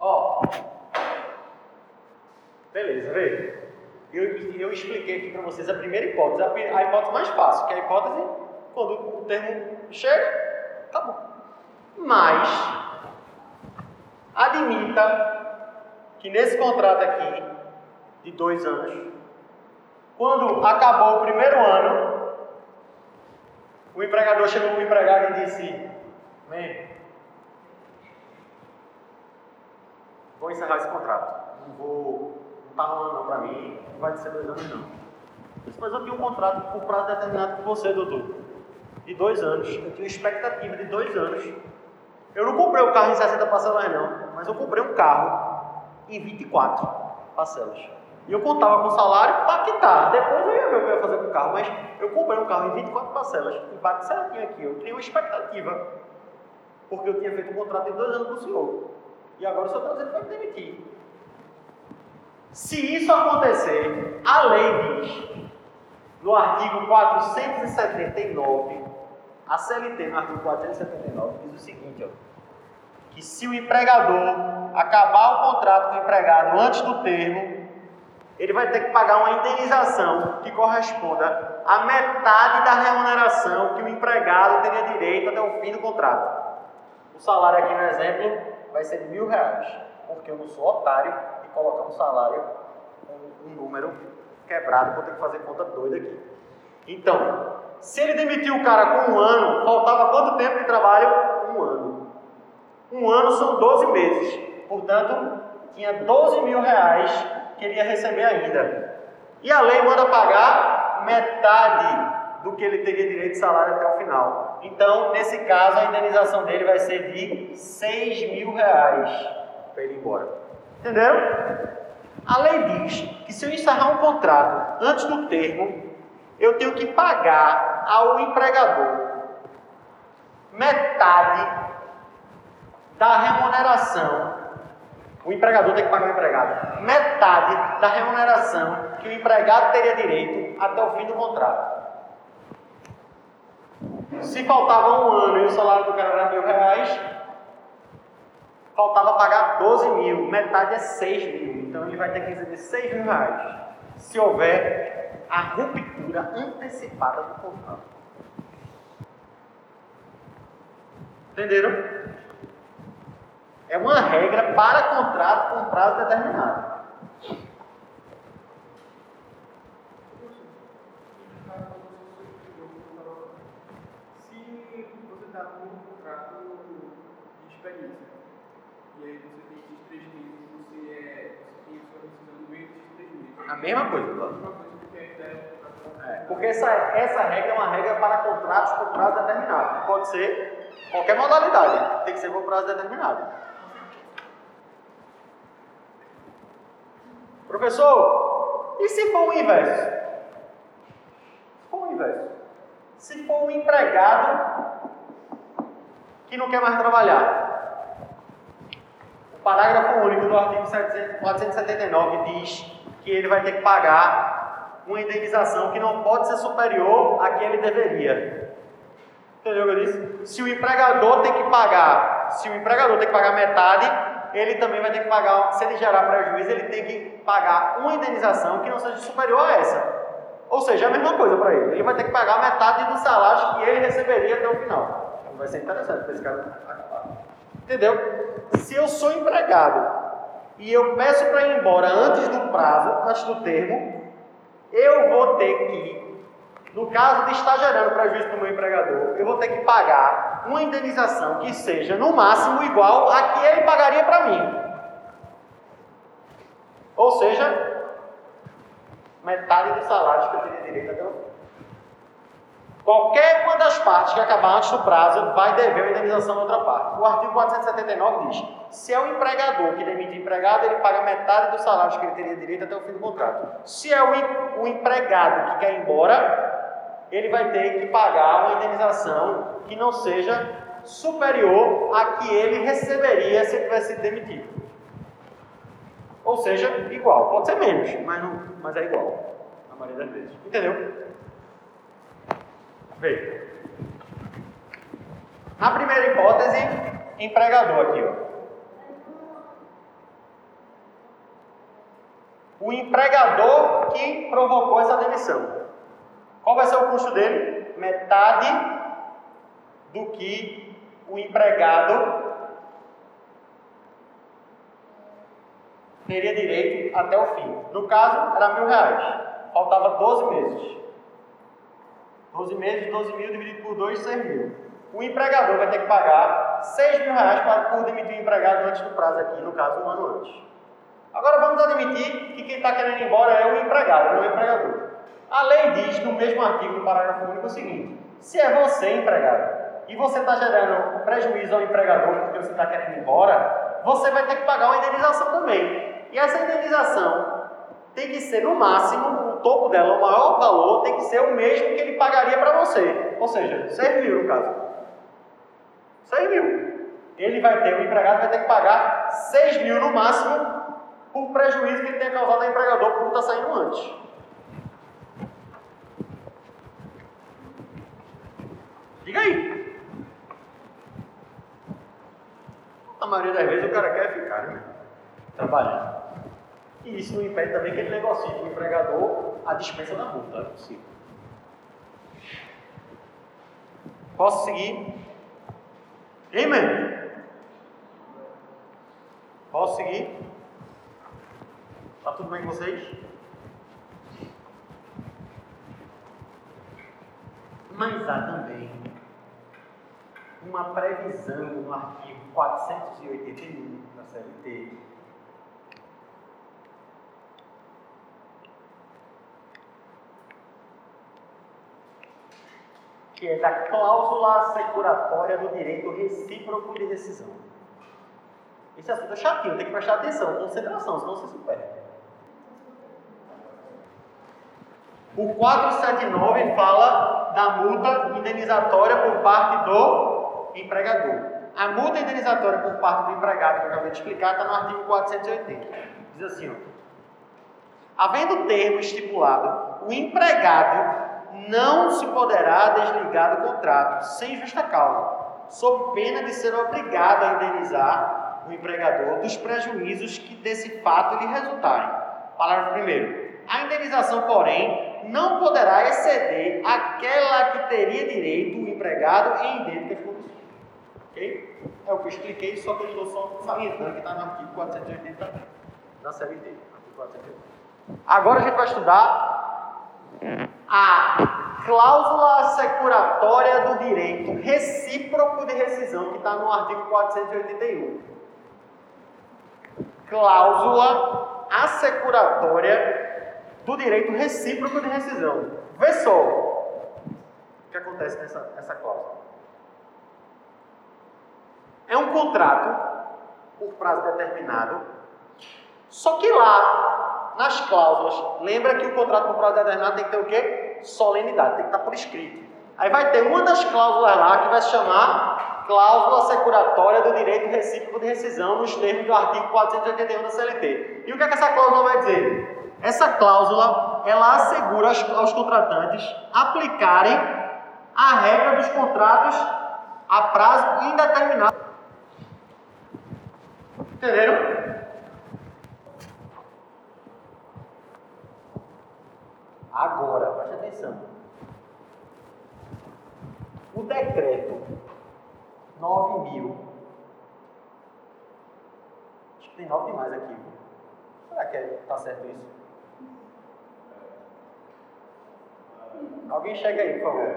Ó, beleza, veio. Eu, eu expliquei aqui para vocês a primeira hipótese, a hipótese mais fácil, que é a hipótese quando o termo chega, acabou. Mas, admita que nesse contrato aqui, de dois anos, quando acabou o primeiro ano, o empregador chegou para o empregado e disse: "Vem, vou encerrar esse contrato, não vou, não está rolando não para mim, não vai ser dois anos não. Mas eu tenho um contrato por prazo determinado com você, doutor, de dois anos, eu tenho expectativa de dois anos. Eu não comprei o carro em sessenta parcelas não, mas eu comprei um carro em vinte e quatro parcelas. E eu contava com o salário para quitar, depois eu ia ver o que eu ia fazer com o carro, mas eu comprei um carro em vinte e quatro parcelas, e bate certinho aqui, eu tenho uma expectativa, porque eu tinha feito um contrato de dois anos com o senhor, e agora o senhor está dizendo que vai me demitir." Se isso acontecer, a lei diz, no artigo quatrocentos e setenta e nove, a C L T, no artigo quatrocentos e setenta e nove, diz o seguinte, ó, que se o empregador acabar o contrato com o empregado antes do termo, ele vai ter que pagar uma indenização que corresponda à metade da remuneração que o empregado teria direito até o fim do contrato. O salário aqui, no exemplo, vai ser de mil reais, porque eu não sou otário e colocar um salário com um número quebrado, vou ter que fazer conta doida aqui. Então, se ele demitiu o cara com um ano, faltava quanto tempo de trabalho? Um ano. Um ano são doze meses. Portanto, tinha doze mil reais que ele ia receber ainda. E a lei manda pagar metade do que ele teria direito de salário até o final. Então, nesse caso, a indenização dele vai ser de seis mil reais para ele ir embora. Entenderam? A lei diz que se eu encerrar um contrato antes do termo, eu tenho que pagar ao empregador metade da remuneração. O empregador tem que pagar o empregado metade da remuneração que o empregado teria direito até o fim do contrato. Se faltava um ano e o salário do cara era mil reais, faltava pagar doze mil, metade é seis mil, então ele vai ter que receber seis mil reais, se houver a ruptura antecipada do contrato. Entenderam? É uma regra para contrato com prazo determinado. Se você está com um contrato de experiência, e aí você tem esses três meses, você é, você tem a sua decisão no meio desses três meses. A mesma coisa, claro. Porque essa, essa regra é uma regra para contratos por prazo determinado. Pode ser qualquer modalidade, tem que ser por prazo determinado. Professor, e se for o inverso? Se for o inverso? Se for um empregado que não quer mais trabalhar? O parágrafo único do artigo quatrocentos e setenta e nove diz que ele vai ter que pagar uma indenização que não pode ser superior à que ele deveria. Entendeu o que eu disse? Se o empregador tem que pagar, se o empregador tem que pagar metade, ele também vai ter que pagar, se ele gerar prejuízo, ele tem que pagar uma indenização que não seja superior a essa. Ou seja, é a mesma coisa para ele. Ele vai ter que pagar metade do salário que ele receberia até o final. Então vai ser interessante para esse cara acabar. Entendeu? Se eu sou empregado e eu peço para ir embora antes do prazo, antes do termo, eu vou ter que, no caso de estar gerando prejuízo para o meu empregador, eu vou ter que pagar uma indenização que seja, no máximo, igual a que ele pagaria para mim. Ou seja, metade dos salários que eu teria direito a ter. Qualquer uma das partes que acabar antes do prazo vai dever uma indenização à outra parte. O artigo quatrocentos e setenta e nove diz, se é o empregador que demite o empregado, ele paga metade dos salários que ele teria direito até o fim do contrato. Se é o, o empregado que quer ir embora, ele vai ter que pagar uma indenização que não seja superior à que ele receberia se tivesse sido demitido. Ou seja, igual. Pode ser menos, mas, não, mas é igual, na maioria das vezes. Entendeu? Veja. Na primeira hipótese, empregador aqui, ó. O empregador que provocou essa demissão. Qual vai ser o custo dele? Metade do que o empregado teria direito até o fim. No caso, era mil reais. Faltava doze meses. doze meses, doze mil dividido por dois, seis mil. O empregador vai ter que pagar seis mil reais para por demitir o empregado antes do prazo aqui, no caso, um ano antes. Agora vamos admitir que quem está querendo ir embora é o empregado, não é o empregador. A lei diz, no mesmo artigo, no parágrafo único, o seguinte: se é você, empregado, e você está gerando prejuízo ao empregador porque você está querendo ir embora, você vai ter que pagar uma indenização também. E essa indenização tem que ser, no máximo, o topo dela, o maior valor, tem que ser o mesmo que ele pagaria para você. Ou seja, seis mil no caso. seis mil. Ele vai ter, o empregado vai ter que pagar seis mil no máximo, por prejuízo que ele tenha causado ao empregador por não estar saindo antes. Diga aí. A maioria das vezes o cara quer ficar, né? Trabalhando. E isso não impede também que ele negocie com o empregador a dispensa da multa. É possível. Posso seguir? Amen? Posso seguir? Tá tudo bem com vocês? Mas há também uma previsão no artigo quatrocentos e oitenta e um da C L T que é da cláusula assecuratória do direito recíproco de rescisão. Esse assunto é chatinho, tem que prestar atenção, concentração, senão você se perde. O quatrocentos e setenta e nove fala da multa indenizatória por parte do empregador. A multa indenizatória por parte do empregado, que eu acabei de explicar, está no artigo quatrocentos e oitenta. Diz assim, ó: havendo termo estipulado, o empregado não se poderá desligar do contrato sem justa causa, sob pena de ser obrigado a indenizar o empregador dos prejuízos que desse fato lhe resultarem. Parágrafo primeiro. A indenização, porém, não poderá exceder aquela que teria direito o empregado em idênticas condições. Ok? É o que eu expliquei, só que eu estou só salientando que está no artigo quatrocentos e oitenta da C L T. Agora a gente vai estudar a cláusula assecuratória do direito recíproco de rescisão, que está no artigo quatrocentos e oitenta e um. Cláusula assecuratória do direito recíproco de rescisão. Vê só o que acontece nessa, nessa cláusula. É um contrato por prazo determinado, só que lá, nas cláusulas, lembra que o contrato por prazo determinado tem que ter o quê? Solenidade, tem que estar por escrito. Aí vai ter uma das cláusulas lá que vai se chamar cláusula assecuratória do direito recíproco de rescisão nos termos do artigo quatrocentos e oitenta e um da C L T. E o que é que essa cláusula vai dizer? Essa cláusula, ela assegura aos contratantes aplicarem a regra dos contratos a prazo indeterminado. Entenderam? Agora, preste atenção. O decreto nove mil. Acho que tem nove demais aqui. Será que está certo isso? Alguém chega aí, por favor.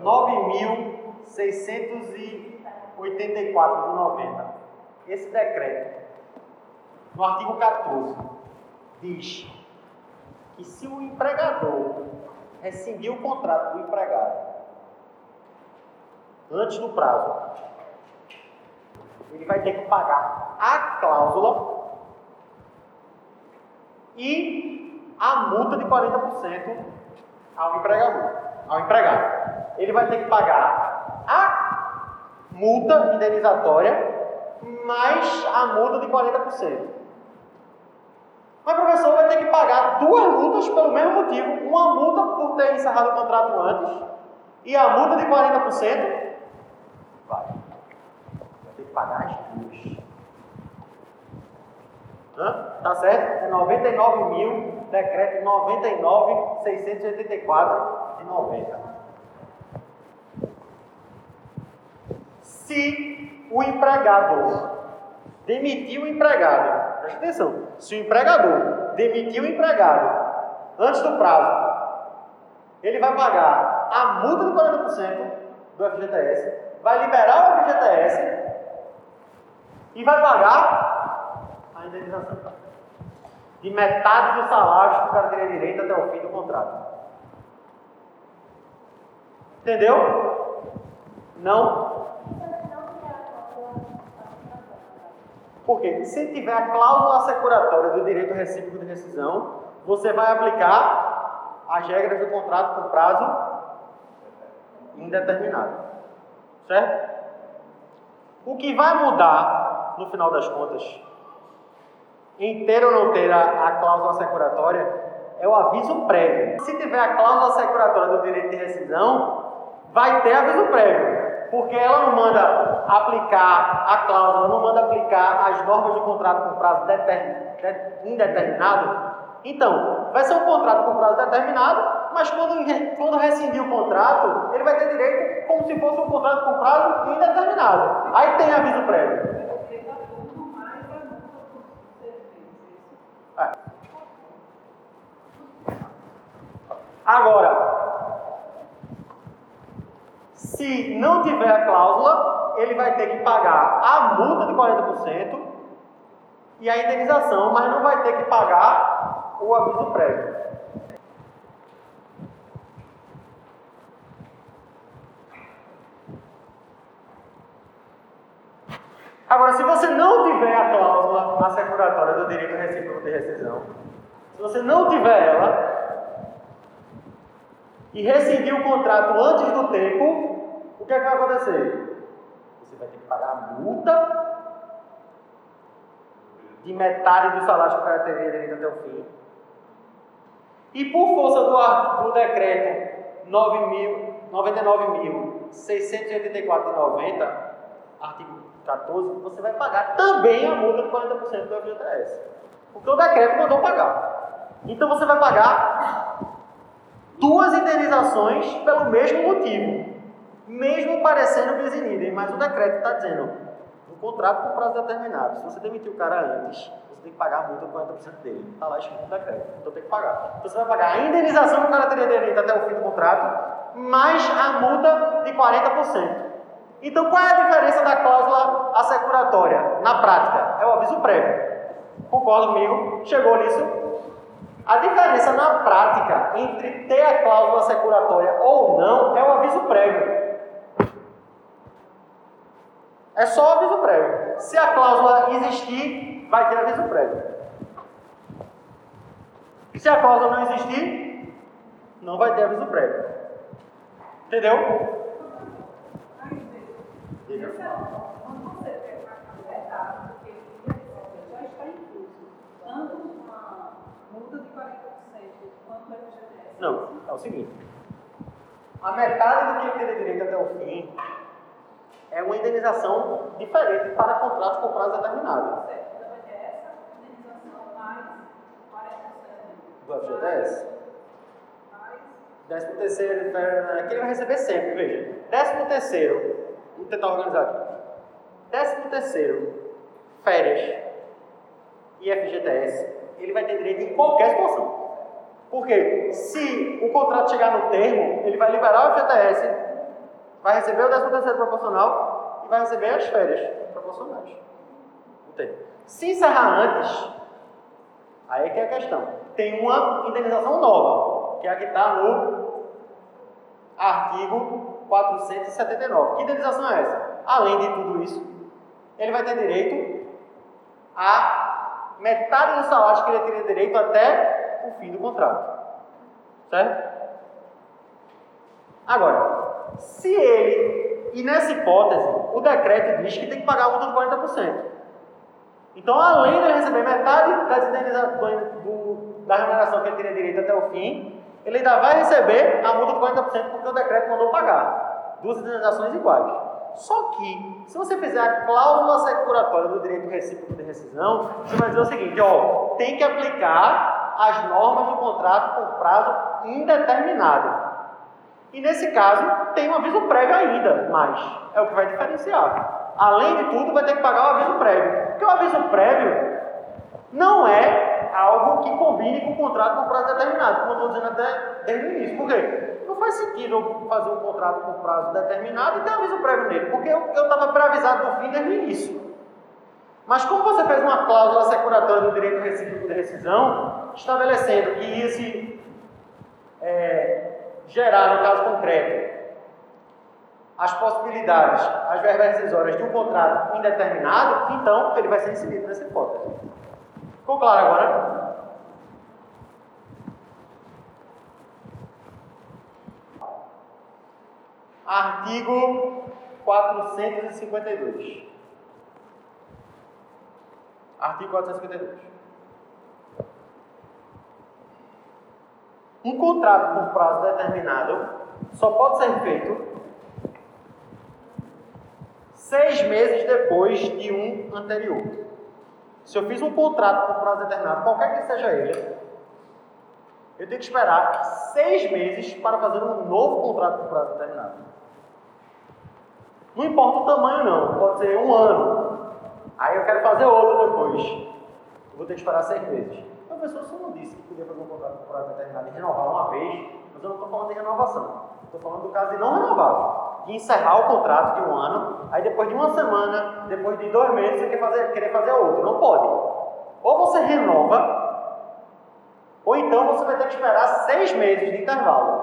nove mil seiscentos e oitenta e quatro de noventa. Esse decreto, no artigo quatorze, diz que se o empregador rescindir o contrato do empregado antes do prazo, ele vai ter que pagar a cláusula e a multa de quarenta por cento. Ao empregador, ao empregado, ele vai ter que pagar a multa indenizatória mais a multa de quarenta por cento. Mas o professor vai ter que pagar duas multas pelo mesmo motivo, uma multa por ter encerrado o contrato antes e a multa de quarenta por cento. Vai. Vai ter que pagar as duas. Hã? Tá certo? É noventa e nove mil, decreto noventa e nove mil seiscentos e oitenta e quatro de noventa. Se o empregador demitiu o empregado, presta atenção, se o empregador demitiu o empregado antes do prazo, ele vai pagar a multa de quarenta por cento do F G T S, vai liberar o F G T S e vai pagar a indenização de metade dos salários que o cara teria direito até o fim do contrato. Entendeu? Não? Por quê? Se tiver a cláusula assecuratória do direito recíproco de rescisão, você vai aplicar as regras do contrato por prazo indeterminado. Certo? O que vai mudar, no final das contas, em ter ou não ter a, a cláusula assecuratória, é o aviso prévio. Se tiver a cláusula assecuratória do direito de rescisão, vai ter aviso prévio, porque ela não manda aplicar a cláusula, não manda aplicar as normas do contrato por prazo deter, de, indeterminado. Então, vai ser um contrato por prazo determinado, mas quando, quando rescindir o contrato, ele vai ter direito como se fosse um contrato por prazo indeterminado. Aí tem aviso prévio. É. Agora, se não tiver a cláusula, ele vai ter que pagar a multa de quarenta por cento e a indenização, mas não vai ter que pagar o aviso prévio. Agora, se você não tiver a cláusula assecuratória do direito recíproco de rescisão, se você não tiver ela e rescindir o contrato antes do tempo, o que é que vai acontecer? Você vai ter que pagar a multa de metade do salário que o cara teria direito até o fim. E por força do, do decreto noventa e nove mil seiscentos e oitenta e quatro de noventa, artigo quatorze, você vai pagar também a multa de quarenta por cento do F G T S, porque o decreto mandou pagar. Então você vai pagar duas indenizações pelo mesmo motivo, mesmo parecendo bis in idem, mas o decreto está dizendo um contrato por prazo determinado. Se você demitir o cara antes, você tem que pagar a multa de quarenta por cento dele. Está lá escrito no decreto, então tem que pagar. Então você vai pagar a indenização que o cara teria direito até o fim do contrato, mais a multa de quarenta por cento. Então qual é a diferença da cláusula assecuratória? Na prática, é o aviso prévio. Concorda comigo? Chegou nisso? A diferença na prática entre ter a cláusula assecuratória ou não é o aviso prévio. É só aviso prévio. Se a cláusula existir, vai ter aviso prévio. Se a cláusula não existir, não vai ter aviso prévio. Entendeu? Entendeu? Não, é o seguinte. A metade do que ele teria direito até o fim é uma indenização diferente para contratos por prazo determinado. Do F G T S. Décimo terceiro, que ele vai receber sempre, veja. Décimo terceiro, vou tentar organizar aqui. Décimo terceiro, férias e F G T S, ele vai ter direito em qualquer situação. Porque se o contrato chegar no termo, ele vai liberar o F G T S, vai receber o décimo terceiro proporcional e vai receber as férias proporcionais. Entende? Se encerrar antes, aí é que é a questão. Tem uma indenização nova, que é a que está no artigo quatrocentos e setenta e nove. Que indenização é essa? Além de tudo isso, ele vai ter direito a metade dos salários que ele teria direito até o fim do contrato. Certo? Agora, se ele E nessa hipótese, o decreto diz que tem que pagar a multa de quarenta por cento. Então, além de ele receber metade das indenizações do, da remuneração que ele teria direito até o fim, ele ainda vai receber a multa de quarenta por cento porque o decreto mandou pagar. Duas indenizações iguais. Só que, se você fizer a cláusula securatória do direito recíproco de rescisão, você vai dizer o seguinte, ó, tem que aplicar as normas do contrato por prazo indeterminado. E, nesse caso, tem um aviso prévio ainda, mas é o que vai diferenciar. Além de tudo, vai ter que pagar o aviso prévio. Porque o aviso prévio não é algo que combine com o contrato por prazo determinado, como eu estou dizendo até desde o início. Por quê? Não faz sentido eu fazer um contrato por prazo determinado e ter aviso prévio nele, porque eu estava pré-avisado do fim desde o início. Mas como você fez uma cláusula securatória do direito recíproco de rescisão, estabelecendo que ia se é, gerar, no caso concreto, as possibilidades, as verbas rescisórias de um contrato indeterminado, então ele vai ser incidido nessa hipótese. Ficou claro agora? Artigo quatrocentos e cinquenta e dois. Artigo quatrocentos e cinquenta e dois. Um contrato por prazo determinado só pode ser feito seis meses depois de um anterior. Se eu fiz um contrato por prazo determinado, qualquer que seja ele, eu tenho que esperar seis meses para fazer um novo contrato por prazo determinado. Não importa o tamanho não, pode ser um ano, aí eu quero fazer outro depois, eu vou ter que esperar seis meses. A pessoa só não disse que podia fazer um contrato por prazo determinado e renovar uma vez, mas eu não estou falando de renovação, estou falando do caso de não renovar, de encerrar o contrato de um ano, aí depois de uma semana, depois de dois meses, você quer fazer, querer fazer outro, não pode. Ou você renova, ou então você vai ter que esperar seis meses de intervalo.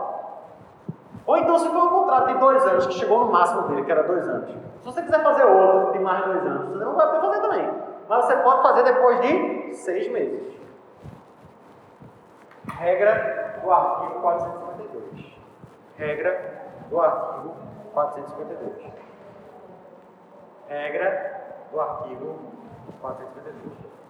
Ou então, se for um contrato de dois anos, que chegou no máximo dele, que era dois anos. Se você quiser fazer outro de mais dois anos, você não vai poder fazer também. Mas você pode fazer depois de seis meses. Regra do artigo quatrocentos e cinquenta e dois. Regra do artigo quatrocentos e cinquenta e dois. Regra do artigo quatrocentos e cinquenta e dois.